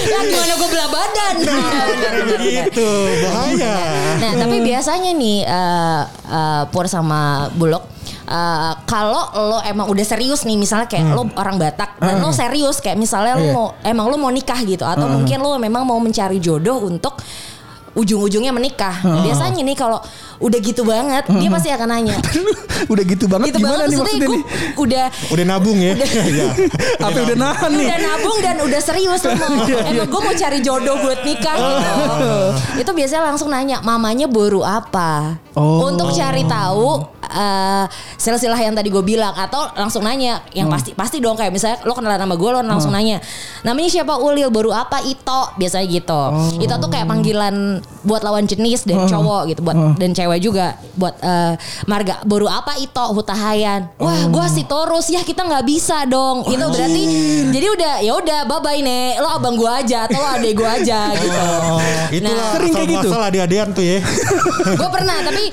Ya gimana gue belah badan nah, begitu bahaya. Nah tapi biasanya nih uh, uh, Pur sama Buluk uh, kalau lo emang udah serius nih, misalnya kayak hmm. lo orang Batak dan hmm. lo serius kayak misalnya yeah. lo mau, emang lo mau nikah gitu atau hmm. mungkin lo memang mau mencari jodoh untuk ujung-ujungnya menikah. Hmm. Biasanya nih kalau udah gitu banget, hmm. dia pasti akan nanya. udah gitu banget gitu gimana banget, nih maksudnya nih? Udah udah nabung ya. Udah, ya. Apa udah nahan nih? Udah nabung dan udah serius emang. Emang gue mau cari jodoh buat nikah gitu. Itu biasanya langsung nanya, mamanya boru apa? Oh. Untuk cari tahu uh, silsilah yang tadi gue bilang atau langsung nanya yang hmm. pasti pasti dong kayak misalnya lo kenalan sama gue lo langsung hmm. nanya. Namanya siapa? Ulil. Boru apa? Ito biasanya gitu. Oh. Ito tuh kayak panggilan buat lawan jenis dan cowok gitu buat uh. dan cewek juga buat uh, marga boru apa Ito Hutahaean wah gue Sitorus ya kita nggak bisa dong itu berarti jadi udah ya udah bye bye nek lo abang gue aja atau lo adek gue aja gitu itulah nah, sering kayak gitu masalah adek-adean tuh ya gue pernah tapi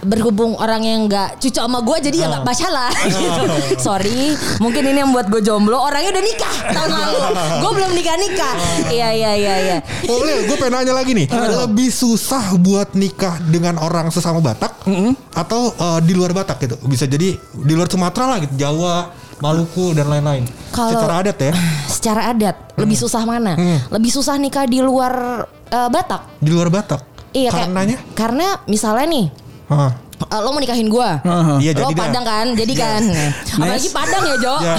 berhubung orang yang gak cocok sama gue jadi uh. ya gak masalah gitu. Sorry mungkin ini yang buat gue jomblo orangnya udah nikah tahun lalu gue belum nikah-nikah iya iya iya iya. Oh Lil gue pengen nanya lagi nih uh. lebih susah buat nikah dengan orang sesama Batak uh-huh. atau uh, di luar Batak gitu bisa jadi di luar Sumatera lah gitu Jawa Maluku dan lain-lain. Kalau secara adat ya secara adat hmm. lebih susah mana hmm. lebih susah nikah di luar uh, Batak di luar Batak iya, karenanya kayak, karena misalnya nih Uh, lo mau nikahin gue uh-huh. ya, lo Padang dah. Kan jadi yes. kan apalagi Padang ya Jo ya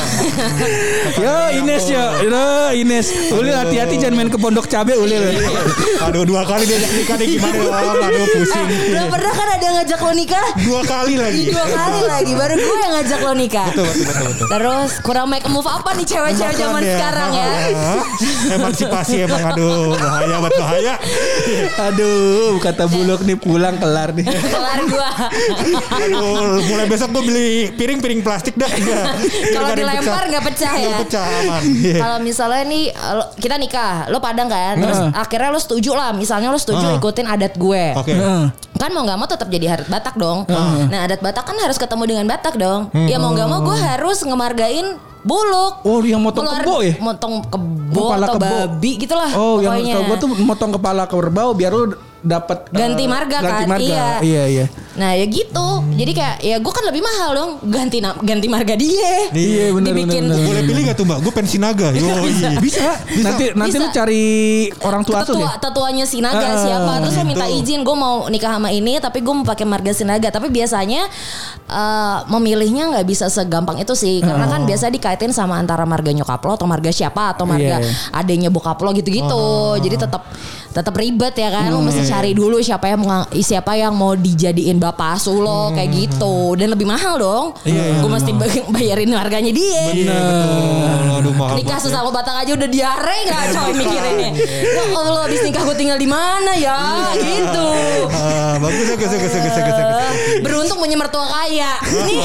yeah. Ines ya nah, Ines Ulil hati-hati jangan main ke pondok cabe Ulil aduh dua kali dia nikah deh gimana aduh pusing eh, udah pernah kan ada ngajak lo nikah dua kali lagi dua kali lagi baru gue yang ngajak lo nikah betul betul betul, betul. Terus kurang make move apa nih cewek-cewek zaman ya. Sekarang ya emansipasi emang aduh bahaya banget bahaya aduh kata Buluk nih pulang kelar nih kelar gue aduh mulai besok gue beli piring-piring plastik dah kalau dilempar nggak pecah ya pecah aman kalau misalnya nih kita nikah lo Padang kan terus uh. akhirnya lo setuju lah misalnya lo setuju uh. ikutin adat gue okay. uh. kan mau nggak mau tetap jadi adat Batak dong uh. nah adat Batak kan harus ketemu dengan Batak dong uh. ya mau nggak mau gue harus ngemargain Buluk. Oh, yang motong Keluar, kebo ya? Motong kebo kepala atau kebo. Babi gitu lah. Oh, pokoknya. Yang gue tuh motong kepala kerbau biar lu dapat ganti marga uh, ganti kan? Marga. Iya. Iya, iya. Nah, ya gitu. Hmm. Jadi kayak ya gue kan lebih mahal dong ganti ganti marga dia. Iya, benar benar. Boleh pilih enggak tuh, Mbak? Gue pengen Sinaga. Yo, bisa. Bisa. bisa. Nanti bisa. nanti lu cari orang tua tuh ya. Tetuanya Sinaga uh, siapa? Terus saya gitu. minta izin gue mau nikah sama ini tapi gue mau pakai marga Sinaga. Tapi biasanya uh, memilihnya enggak bisa segampang itu sih. Karena uh. kan biasa di kaitin sama antara marga nyokap lo atau marga siapa atau marga yeah. adenya bokap lo gitu-gitu. Oh. Jadi tetap tetap ribet ya kan. Lo mm. mesti cari dulu siapa yang mau siapa yang mau dijadiin bapak asuh lo mm. kayak gitu. Dan lebih mahal dong. Yeah, gue yeah, mesti mahal. bayarin harganya dia. Bener. Aduh mahal. Nikah susah lo Batak aja udah diare enggak coy mikirinnya. Lo kalau lo habis nikah gue tinggal di mana ya gitu. Ah, bagus bagus bagus bagus bagus. Beruntung punya mertua kaya. Ini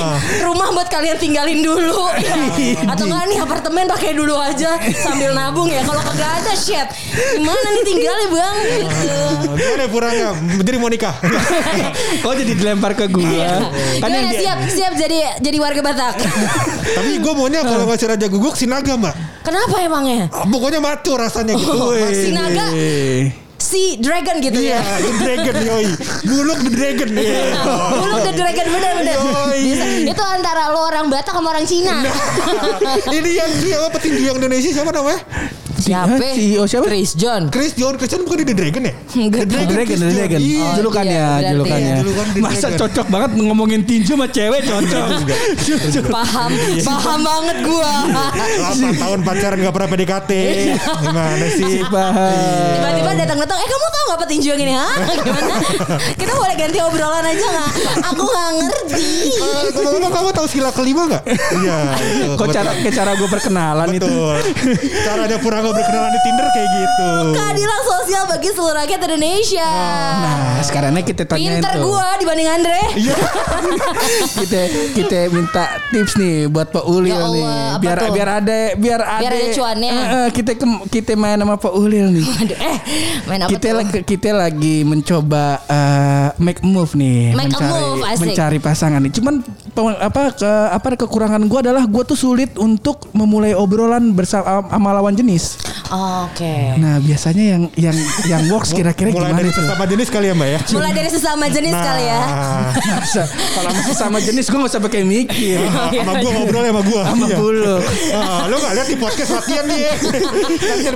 rumah buat kalian tinggalin dulu. Atau enggak nih apartemen pakai dulu aja sambil nabung ya. Kalau kagak ada shit. Gimana nih tinggalnya Bang? Gimana kurangnya? Jadi mau nikah. Kok jadi dilempar ke gue? Kan yang siap siap jadi jadi warga Batak. Tapi gue maunya kalau ngasih Raja Guguk Sinaga, Mbak. Kenapa emangnya? Pokoknya matu rasanya gitu. Sinaga. Si Dragon gitu yeah, ya. The Dragon yoi. Buluk the Dragon. Yeah. Buluk the Dragon benar-benar. Itu antara lo orang Batak sama orang Cina. Nah, ini yang siapa petinju yang Indonesia siapa namanya? Siapa? C E O siapa? Chris John. Chris John, Chris John bukan di The Dragon ya? The Dragon, Dragon, The Dragon. Oh, julukannya, iya, julukannya. Iya. Julukan masa Dragon. Cocok banget ngomongin tinju sama cewek cocok. Paham, paham banget gua. delapan tahun pacaran enggak pernah P D K T. Gimana sih? Paham. Tiba-tiba datang-datang, "Eh, kamu tahu enggak petinju yang ini, ha?" Gimana? Kita boleh ganti obrolan aja enggak? Aku enggak ngerti. Kamu kamu tahu sila kelima enggak? Iya. Kok cara cara gua perkenalan itu. Cara ada pura kalau berkenalan di Tinder kayak gitu. Keadilan sosial bagi seluruh rakyat Indonesia. Nah, sekarangnya kita tanyain pinter tuh. Pinter gua dibanding Andre. Iya. kita kita minta tips nih buat Pak Ulil Allah, nih. Biar tuh? biar ada biar, biar ada cuannya. Uh, kita ke, kita main sama Pak Ulil nih. Waduh, eh, main apa kita tuh? Lagi, kita lagi mencoba uh, make move nih, make mencari move, mencari pasangan nih. Cuman apa ke, apa kekurangan gua adalah gua tuh sulit untuk memulai obrolan bersama sama lawan jenis. Oh, oke. Okay. Nah, biasanya yang yang yang works kira-kira gimana dari tuh? Mulai dari sesama jenis kali ya, Mbak ya? Mulai dari sesama jenis nah. kali ya. Kalau sama sesama jenis gua enggak usah pakai mikir. Nah, sama gua ngobrol sama gua. Sama Buluk. Nah, lo enggak lihat di podcast latihan nih.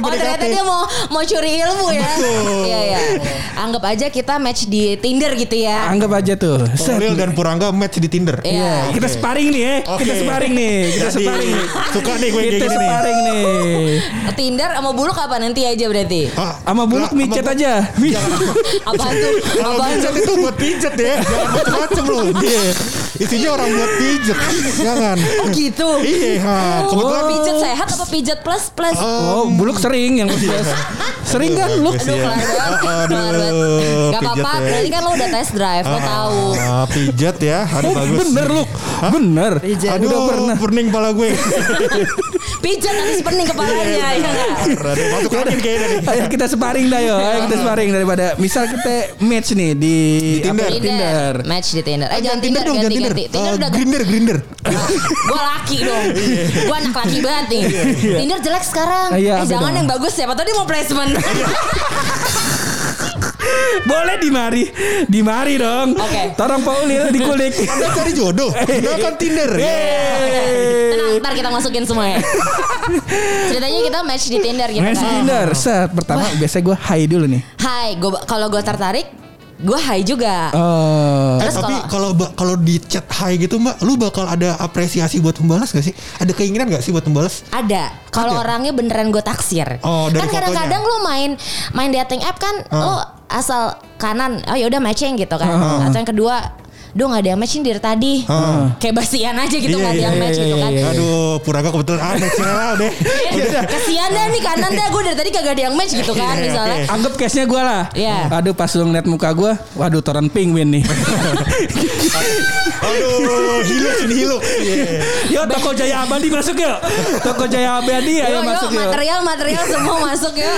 Oh, ternyata dia mau mau curi ilmu ya. Iya, iya. Anggap aja kita match di Tinder gitu ya. Anggap aja tuh. Ulil dan Purangga match di Tinder. Iya, yeah. okay. Kita sparring nih ya. Okay. Kita sparring nih. Kita Jadi, sparring. Suka nih gue kita sparring nih. Tinder sama Buluk apa nanti aja berarti? Sama Buluk micet aja. Apaan tuh? Kalau micet itu buat pijet ya. Jangan macam-macam loh. Isinya orang buat pijet. Jangan. Oh gitu? Iya. Kebetulan pijet sehat apa pijet plus plus? Oh Buluk sering yang plus. Sering kan lu? Aduh kelar banget. Gak apa-apa. Berarti kan lo udah test drive. Lo tahu. Pijet ya. Aduh bagus. Bener lu. Bener. Aduh pening kepala gue. Pijet habis pening kepalanya. Masuk angin kayaknya nih. Ayo kita sparring dah yo. Ayo kita sparring daripada misal kita match nih di, di Tinder. Apa, Tinder. Match di Tinder. Eh, jangan Tinder, Tinder dong, ganti, ganti. Tinder. Tinder udah Grinder, Grinder. Gua laki dong. Gua anak laki banget nih. Tinder jelek sekarang. Ayah, eh jangan dong. Yang bagus siapa tadi mau placement. Boleh di mari, di mari dong. Oke. Okay. Tolong Pak Ulil dikulik. Anda cari jodoh. Gunakan Tinder. Yeay. Tenang, ntar kita masukin semuanya. Ceritanya kita match di Tinder gitu. Match kan? Tinder. Set pertama wah. Biasanya gue hi dulu nih. Hi, kalau gue tertarik, gue hi juga. Uh, Terus eh, tapi kalau kalau di chat hi gitu Mbak, lu bakal ada apresiasi buat pembalas gak sih? Ada keinginan gak sih buat pembalas? Ada. Kalau orangnya beneran gue taksir. Oh, dari kan kadang-kadang lu main main dating app kan, uh. lu asal kanan, oh ya udah matching gitu kan. Uh. Atau yang kedua, duh gak ada yang matching dari tadi. Uh. Kayak basian aja gitu yeah, gak ada yang yeah, match yeah, gitu yeah, kan. Yeah, yeah. Aduh, Purangga kebetulan ah match deh. Kasian dah nih kanan dah gue dari tadi kagak ada yang match gitu kan yeah, misalnya. Yeah. Anggap case-nya gue lah. Yeah. Aduh pas lu ngeliat muka gue, waduh toren penguin nih. Aduh, hiluk sini hiluk. Yeah. Yo Toko Jaya Abadi masuk yuk. Toko Jaya Abadi ayo yo, masuk yuk. Material-material semua masuk yuk.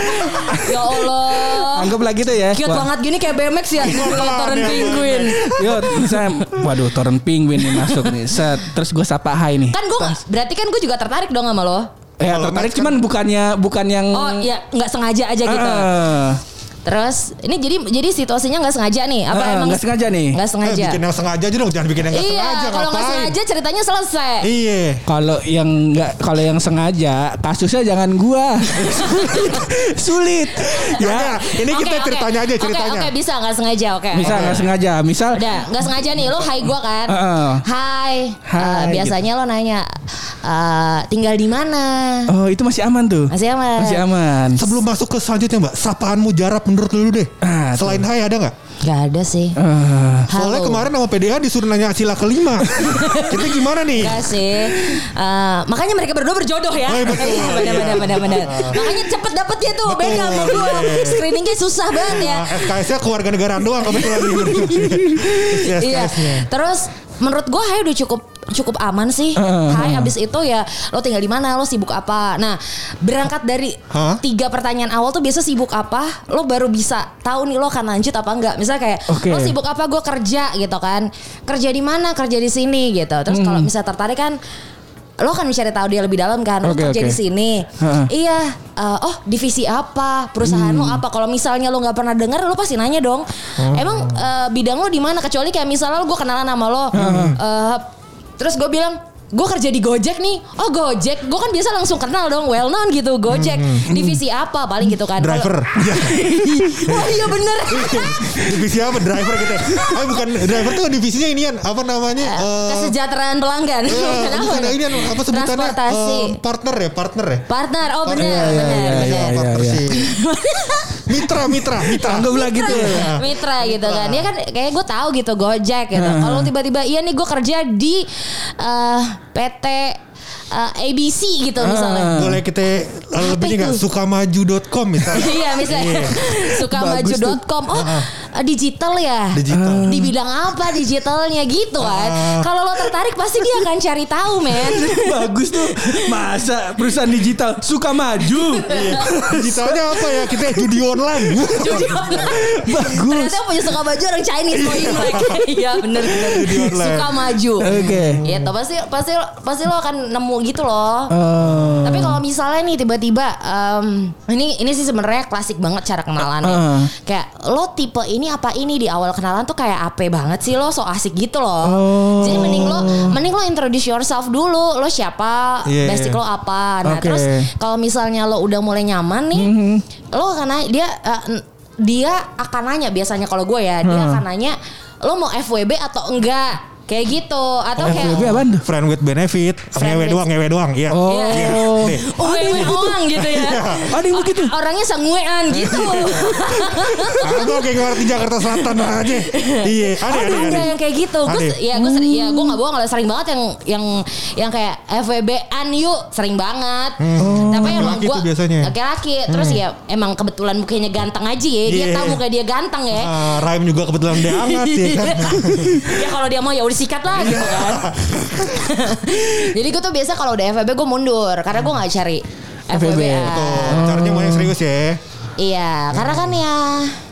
Ya Allah. Anggap lagi tuh ya. Cute banget gini kayak B M X ya. Kalau toren penguin. Yo bisa waduh toren penguin nih masuk nih set terus gue sapa hai nih kan gue berarti kan gue juga tertarik dong sama lo ya eh, tertarik cuman kan. bukannya bukan yang oh ya nggak sengaja aja gitu uh. Terus ini jadi jadi situasinya nggak sengaja nih apa uh, emang nggak sengaja nih nggak sengaja eh, bikin yang sengaja aja dong jangan bikin yang nggak iya, sengaja kalau nggak sengaja ceritanya selesai iya kalau yang nggak kalau yang sengaja kasusnya jangan gua sulit sulit ya, ya ini okay, kita ceritanya okay. aja ceritanya oke okay, okay, bisa nggak sengaja oke okay. bisa nggak okay. sengaja misal udah nggak sengaja nih lo hai gua kan hai uh, uh, biasanya gitu. Lo nanya uh, tinggal di mana oh itu masih aman tuh masih aman masih aman sebelum masuk ke selanjutnya Mbak sapaanmu jarak menurut lu deh ah, selain tuh. Hai ada gak? Gak ada sih uh, soalnya kemarin sama P D A disuruh nanya sila kelima. Kita gimana nih? Gak sih uh, makanya mereka berdua berjodoh ya. Oh, betul, iya, bener, iya. Bener, bener, bener. Makanya cepet dapetnya tuh betul, beda sama gue iya. Screeningnya susah banget ya nah, S K S-nya keluarga negara doang. Iya. Terus menurut gue hai udah cukup cukup aman sih. Uh, hai abis itu ya lo tinggal di mana, lo sibuk apa. Nah berangkat dari huh? tiga pertanyaan awal tuh biasa sibuk apa, lo baru bisa tahu nih lo akan lanjut apa enggak. Misalnya kayak okay. lo sibuk apa, gue kerja gitu kan. Kerja di mana, kerja di sini gitu. Terus hmm. kalau misalnya tertarik kan, lo kan mencari tahu dia lebih dalam kan. Lo okay, kerja okay. di sini, uh-huh. iya. Uh, oh divisi apa, perusahaan hmm. lo apa. Kalau misalnya lo nggak pernah dengar, lo pasti nanya dong. Uh-huh. Emang uh, bidang lo di mana? Kecuali kayak misalnya gue kenalan sama lo. Uh-huh. Uh, Terus gue bilang, gue kerja di Gojek nih. Oh Gojek, gue kan biasa langsung kenal dong, well known gitu. Gojek, hmm. divisi apa paling gitu kan. Driver. Wah iya bener. Divisi apa, driver gitu. Ah, bukan driver tuh divisinya inian, apa namanya? Uh, kesejahteraan pelanggan. Uh, bukan inian, apa sebutannya? Transportasi. Uh, partner ya, partner ya. Partner, oh bener. Partner, bener, bener. Mitra, mitra, mitra. Anggaplah gitu ya. Mitra gitu kan. Dia kan kayak gue tahu gitu Gojek gitu. Uh-huh. Kalau tiba-tiba iya nih gue kerja di uh, P T uh, A B C gitu uh, misalnya. Boleh kita lebih enggak sukamaju dot com misalnya. Iya, misalnya. sukamaju dot com. Oh, digital ya? Digital. Uh. Di bidang apa digitalnya gitu kan. Uh. Kalau lo tertarik pasti dia akan cari tahu, men. Bagus tuh. Masa perusahaan digital suka maju. Digitalnya apa ya? Kita judi online. Judi online. Bagus. Ternyata punya suka maju orang Chinese mau Imlek. Iya, benar benar. Suka maju. Oke. Okay. Ya, pasti pasti pasti lo akan nemu gitu loh. Uh. Tapi kalau misalnya nih tiba-tiba um, ini ini sih sebenarnya klasik banget cara kenalan ya. Uh. Kayak lo tipe ini apa ini di awal kenalan tuh kayak ape banget sih lo, so asik gitu loh. Oh. Jadi mending lo mending lo introduce yourself dulu. Lo siapa? Yeah. Basic lo apa? Nah, okay. Terus kalau misalnya lo udah mulai nyaman nih, mm-hmm. lo karena dia uh, dia akan nanya biasanya kalau gue ya, hmm. dia akan nanya lo mau F W B atau enggak? Kayak gitu atau F W B kayak apaan? Friend with benefit, ngewe doang, ngewe doang, iya. Oh, iya. Oh, ngewe doang gitu ya. Ada yang begitu. Orangnya sanguean gitu. Aku kayak ngerti Jakarta Selatan aja. Iya, ada ada ada yang kayak gitu. Gue ya gue sering ya gue enggak bohong kalau sering banget yang yang yang kayak F W B-an yuk, sering banget. Tapi emang gue laki-laki terus ya emang kebetulan mukanya ganteng aja ya. Dia tahu muka dia ganteng ya. Rhyme juga kebetulan dia anget ya kan. Ya kalau dia mau ya disikat lah gitu kan. Jadi gue tuh biasa kalau udah F W B gue mundur karena gue nggak cari F W B. Caranya mau yang serius ya. Iya, karena kan ya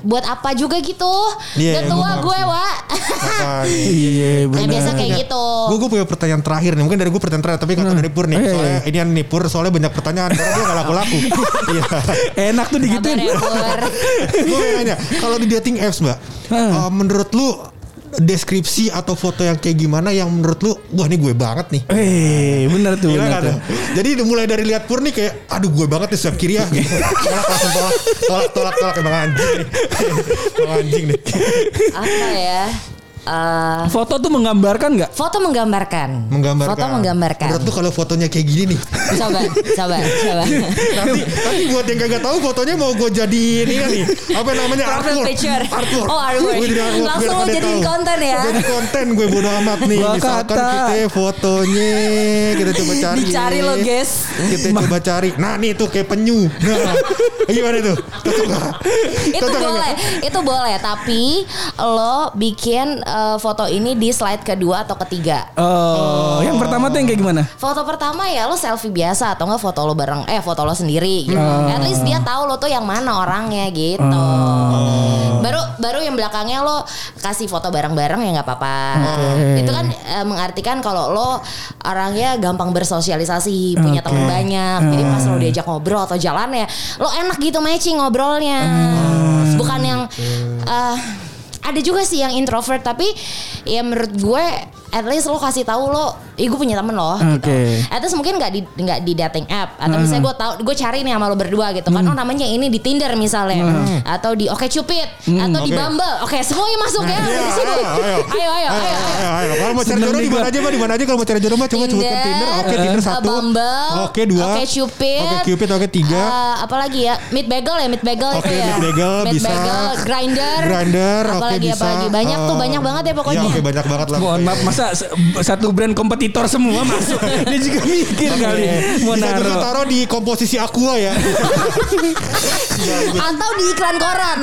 buat apa juga gitu. Yeah, udah tua gue, Wak. Iya, benar. Biasa kayak gitu. Gue gue punya pertanyaan terakhir nih. Mungkin dari gue pertanyaan terakhir, tapi kata dari Pur nih. Soalnya ini yang nih Pur, soalnya banyak pertanyaan karena dia gak laku-laku. Iya. Enak tuh digituin. Gue nanya, kalau di dating apps, Mbak, uh, menurut lu deskripsi atau foto yang kayak gimana yang menurut lu wah ini gue banget nih. Eh benar tuh. Gila, bener tuh. Jadi mulai dari lihat Pur nih kayak aduh gue banget nih swipe kiri ya. Tolak langsung tolak tolak tolak tolak emang anjing nih. Emang anjing nih. Apa ya? Uh, foto tuh menggambarkan nggak? Foto menggambarkan. Menggambarkan. Foto menggambarkan. Menurut tuh kalau fotonya kayak gini nih. Coba, coba, coba. Nanti, nanti buat yang kagak tahu fotonya mau gue jadiin ini nih. Apa namanya? Artwork. Artwork. Oh artwork. Langsung lo jadiin konten ya? Jadi konten gue bodo amat nih. Gua misalkan kata. Kita fotonya kita coba cari. Dicari lo guys. Kita Ma- coba cari. Nah nih tuh kayak penyu. Nah, gimana tuh? Cocok gak? Itu Cocok boleh. Gak? Itu boleh. Tapi lo bikin Uh, foto ini di slide kedua atau ketiga. Oh, oh, yang pertama tuh yang kayak gimana? Foto pertama ya lo selfie biasa atau enggak foto lo bareng eh foto lo sendiri gitu. Uh. At least dia tahu lo tuh yang mana orangnya gitu. Uh. Baru baru yang belakangnya lo kasih foto bareng-bareng ya enggak apa-apa. Okay. Itu kan uh, mengartikan kalau lo orangnya gampang bersosialisasi, punya okay. teman banyak. Uh. Jadi pas lo diajak ngobrol atau jalan ya, lo enak gitu matching ngobrolnya. Uh. Bukan yang uh, ada juga sih yang introvert tapi ya menurut gue at least lo kasih tahu lo, ih gue punya temen loh. Oke. Okay. Gitu. At least mungkin nggak di nggak di dating app atau uh. misalnya gue tahu gue cari nih sama lo berdua gitu kan, mm. oh namanya ini di Tinder misalnya uh. atau di Oke Cupid mm. atau okay. di Bumble. Oke okay, semuanya masuk ya. Ayo ayo ayo ayo. Kalau mau cari jodoh di mana aja mah di mana aja kalau mau cari jodoh mah cuma cuma Tinder. Oke Tinder satu. Bumble. Oke dua. Oke Cupid. Oke Cupid oke tiga. Apalagi ya MeetBagel ya MeetBagel itu ya. MeetBagel bisa. Grinder. Grinder. Apalagi apalagi banyak tuh banyak banget ya pokoknya. Oke banyak banget lah. Satu brand kompetitor semua masuk. Dia juga mikir kali. Mau naro. Bisa taruh di komposisi Aqua ya. Atau di iklan koran.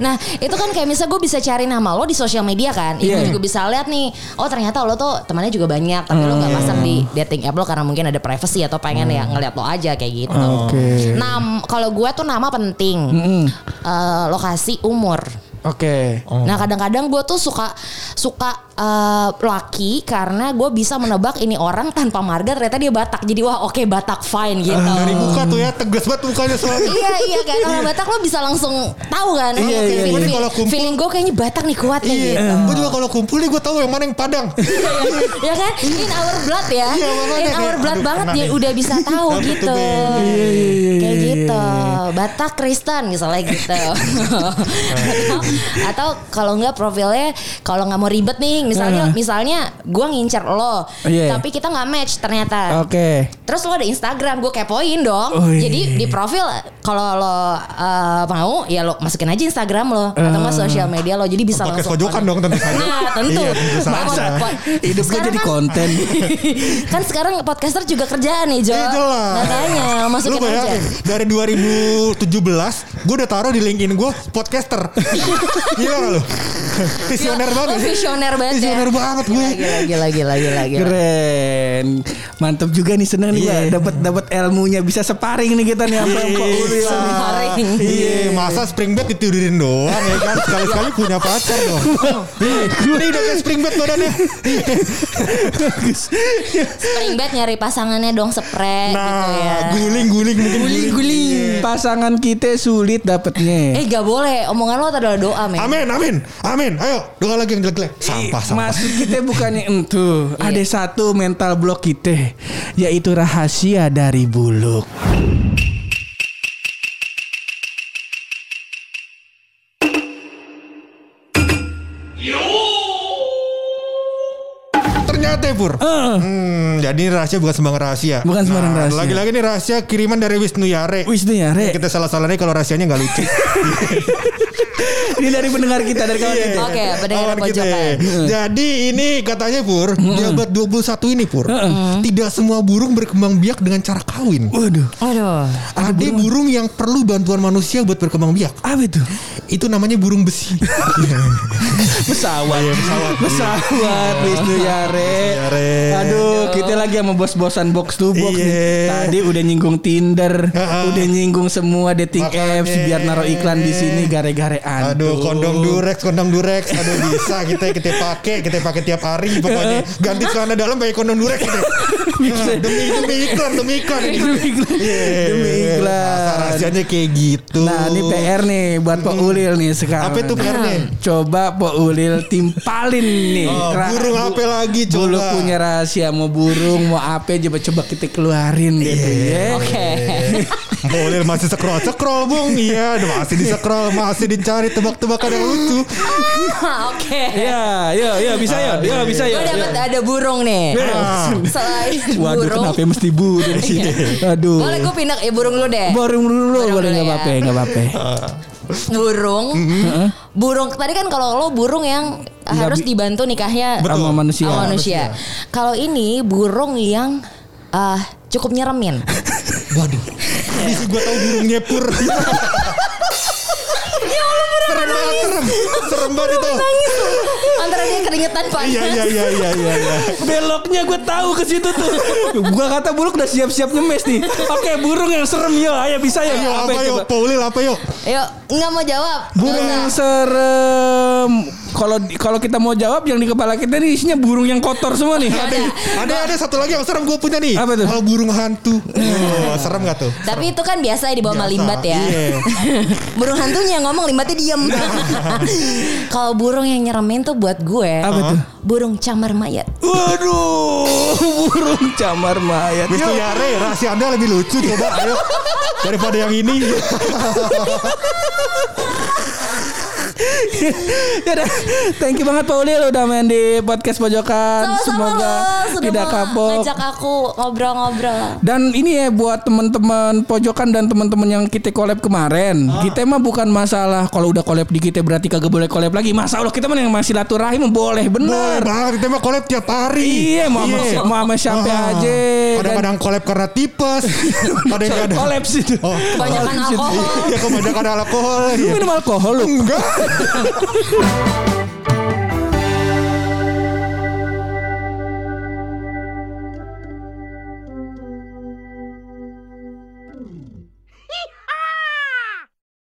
Nah itu kan kayak misalnya gue bisa cari nama lo di sosial media kan. Itu yeah. juga bisa lihat nih. Oh ternyata lo tuh temannya juga banyak. Tapi hmm. lo gak pasang di dating app lo karena mungkin ada privacy atau pengen hmm. ya ngeliat lo aja kayak gitu. Okay. Nah kalau gue tuh nama penting. Mm-hmm. Uh, lokasi, umur. Oke. Okay. Oh. Nah kadang-kadang gue tuh suka suka uh, laki karena gue bisa menebak ini orang tanpa marga ternyata dia Batak. Jadi wah oke okay, Batak fine gitu. Uh, dari muka tuh ya tegas banget mukanya soalnya. Iya iya kayak orang Batak lo bisa langsung tahu kan. Iya oh, okay. iya. Kalau kumpul feeling gue kayaknya Batak nih kuat nih. Iya. Gitu. Gue juga kalau kumpul nih gue tahu yang mana yang Padang. Ya kan in our blood ya. Iya, in our kayak, blood aduh, banget dia udah bisa tahu gitu. Kayak gitu Batak Kristen misalnya gitu. Atau kalau enggak profilnya, kalau enggak mau ribet nih, misalnya uh. misalnya gue ngincer lo, yeah. tapi kita enggak match ternyata. Oke. Okay. Terus lo ada Instagram, gue kepoin dong. Ui. Jadi di profil kalau lo uh, mau, ya lo masukin aja Instagram lo uh. atau enggak sosial media lo. Jadi bisa pakai sojokan dong tentu saja. Nah, tentu. Iya, hidupnya jadi konten. Kan sekarang podcaster juga kerjaan nih, Jo. Katanya masukin aja. Dari dua ribu tujuh belas gue udah taruh di LinkedIn gue podcaster. Gila gak lu? Visioner banget. Oh, visioner banget. Visioner banget gue. Gila gila gila gila. Keren. Mantap juga nih, seneng yeah. nih gue dapat dapat ilmunya, bisa sparring nih kita nih apa kok. Iya, masa spring bed ditidurin doang ya kan. Sekali-sekali punya pacar dong. Ini udah kayak spring bed badannya. Spring bed nyari pasangannya dong, spray nah, gitu ya. Guling-guling mungkin guling-guling. Yeah. Pasangan kita sulit dapetnya. Eh gak boleh, omongan lo adalah doa men. Amin amin amin. Ayo doa lagi yang jelek-jelek. Sampah sampah. Maksud kita bukannya entuh. Ada satu mental block kita, yaitu rahasia dari Buluk. Pur. Uh. Hmm, jadi ini rahasia bukan sembarang rahasia. Bukan sembarang nah, rahasia. Lagi-lagi ini rahasia kiriman dari Wisnu Yare. Wisnu Yare. Ya, kita salah-salahnya kalau rahasianya nggak lucu. Ini dari pendengar kita, dari kawan kita. Oke, okay, pendengar pojokan. Jadi ini katanya Pur, mm-hmm. di abad dua puluh satu ini Pur, mm-hmm. tidak semua burung berkembang biak dengan cara kawin. Waduh. Aduh. Ada burung. burung yang perlu bantuan manusia buat berkembang biak. Apa itu? Itu namanya burung besi. Pesawat. Pesawat. Pesawat Wisnu Yare. Yare. Aduh, kita lagi sama bos-bosan box to box nih. Tadi udah nyinggung Tinder, uh-huh. udah nyinggung semua dating Makanya. apps biar naro iklan di sini gare-garean. Aduh. Aduh, kondom Durex, kondom Durex. Aduh, bisa kita kita pakai, kita pakai tiap hari pokoknya. Ganti celana dalam pakai kondom Durex gitu. Demi demi iklan, demi iklan. Demi iklan. Yeah. Demi iklan. Nah, rasanya kayak gitu. Nah, ini P R nih buat Pak Ulil nih sekarang. Apa itu P R-nya? Coba Pak Ulil timpalin nih. Oh, burung apa lagi coba? Buluk punya rahasia, mau burung, mau apa, coba coba kita keluarin gitu ya. Oke. Pak Ulil masih scroll-scroll, Bung. Iya, masih di-scroll, masih dicari tebak tebakan yang lucu. Ah, oke. Okay. Ya, ya, ya bisa ya, ya bisa ya. Gue dapat ada burung nih. Ah. Selain waduh, burung. Waduh, kenapa mesti burung di sini? Aduh. Boleh gue pindah ya burung lu deh. Burung dulu, boleh nggak apa-apa, nggak apa-apa. Burung, mm-hmm. burung. Tadi kan kalau lo burung yang nggak harus bi- dibantu nikahnya sama manusia. Sama manusia. Kalau ini burung yang uh, cukup nyeremin. Waduh. Bisa gue tahu burung nyepur. Serem banget, serem, serem banget itu. Antara dia keringetan panas. Iya, iya, iya, iya, iya, iya. Beloknya gue tahu ke situ tuh. Gue kata burung udah siap-siap ngemes nih. Oke, burung yang serem yo, ayo bisa yo. Ayo, apa yo, Pak Ulil apa yo? Ayo, nggak mau jawab. Burung yang serem. Kalau kalau kita mau jawab yang di kepala kita nih isinya burung yang kotor semua nih. Ada, ada, ada satu lagi yang serem gue punya nih. Apa tuh? Kalau burung hantu. Oh, serem nggak tuh? Tapi serem. Itu kan biasa dibawa sama limbat ya. Iya. Burung hantunya ngomong, limbatnya diem. Kalau burung yang nyeremin tuh buat gue. Apa tuh? Burung camar mayat. Waduh, burung camar mayat. Wisnu Yare, rahasia Anda lebih lucu coba ayo daripada yang ini. Thank you banget Pak Ulil udah main di podcast pojokan. Sama-sama. Semoga lo, tidak kapok ngajak aku ngobrol-ngobrol. Dan ini ya buat teman-teman pojokan dan teman-teman yang kita collab kemarin. Ah. Kita mah bukan masalah kalau udah collab di kita berarti kagak boleh collab lagi. Masa Allah kita mah yang masih silaturahim boleh bener. Boleh, kita mah collab tiap hari. Iya, mau yeah. sama siapa ah. aja. Kadang-kadang collab karena tipes. Kadang-kadang collab sih. Oh, kebanyakan alkohol. Ya kebanyakan alkohol. Lu minum alkohol lu? Enggak. Ha ha ha ha.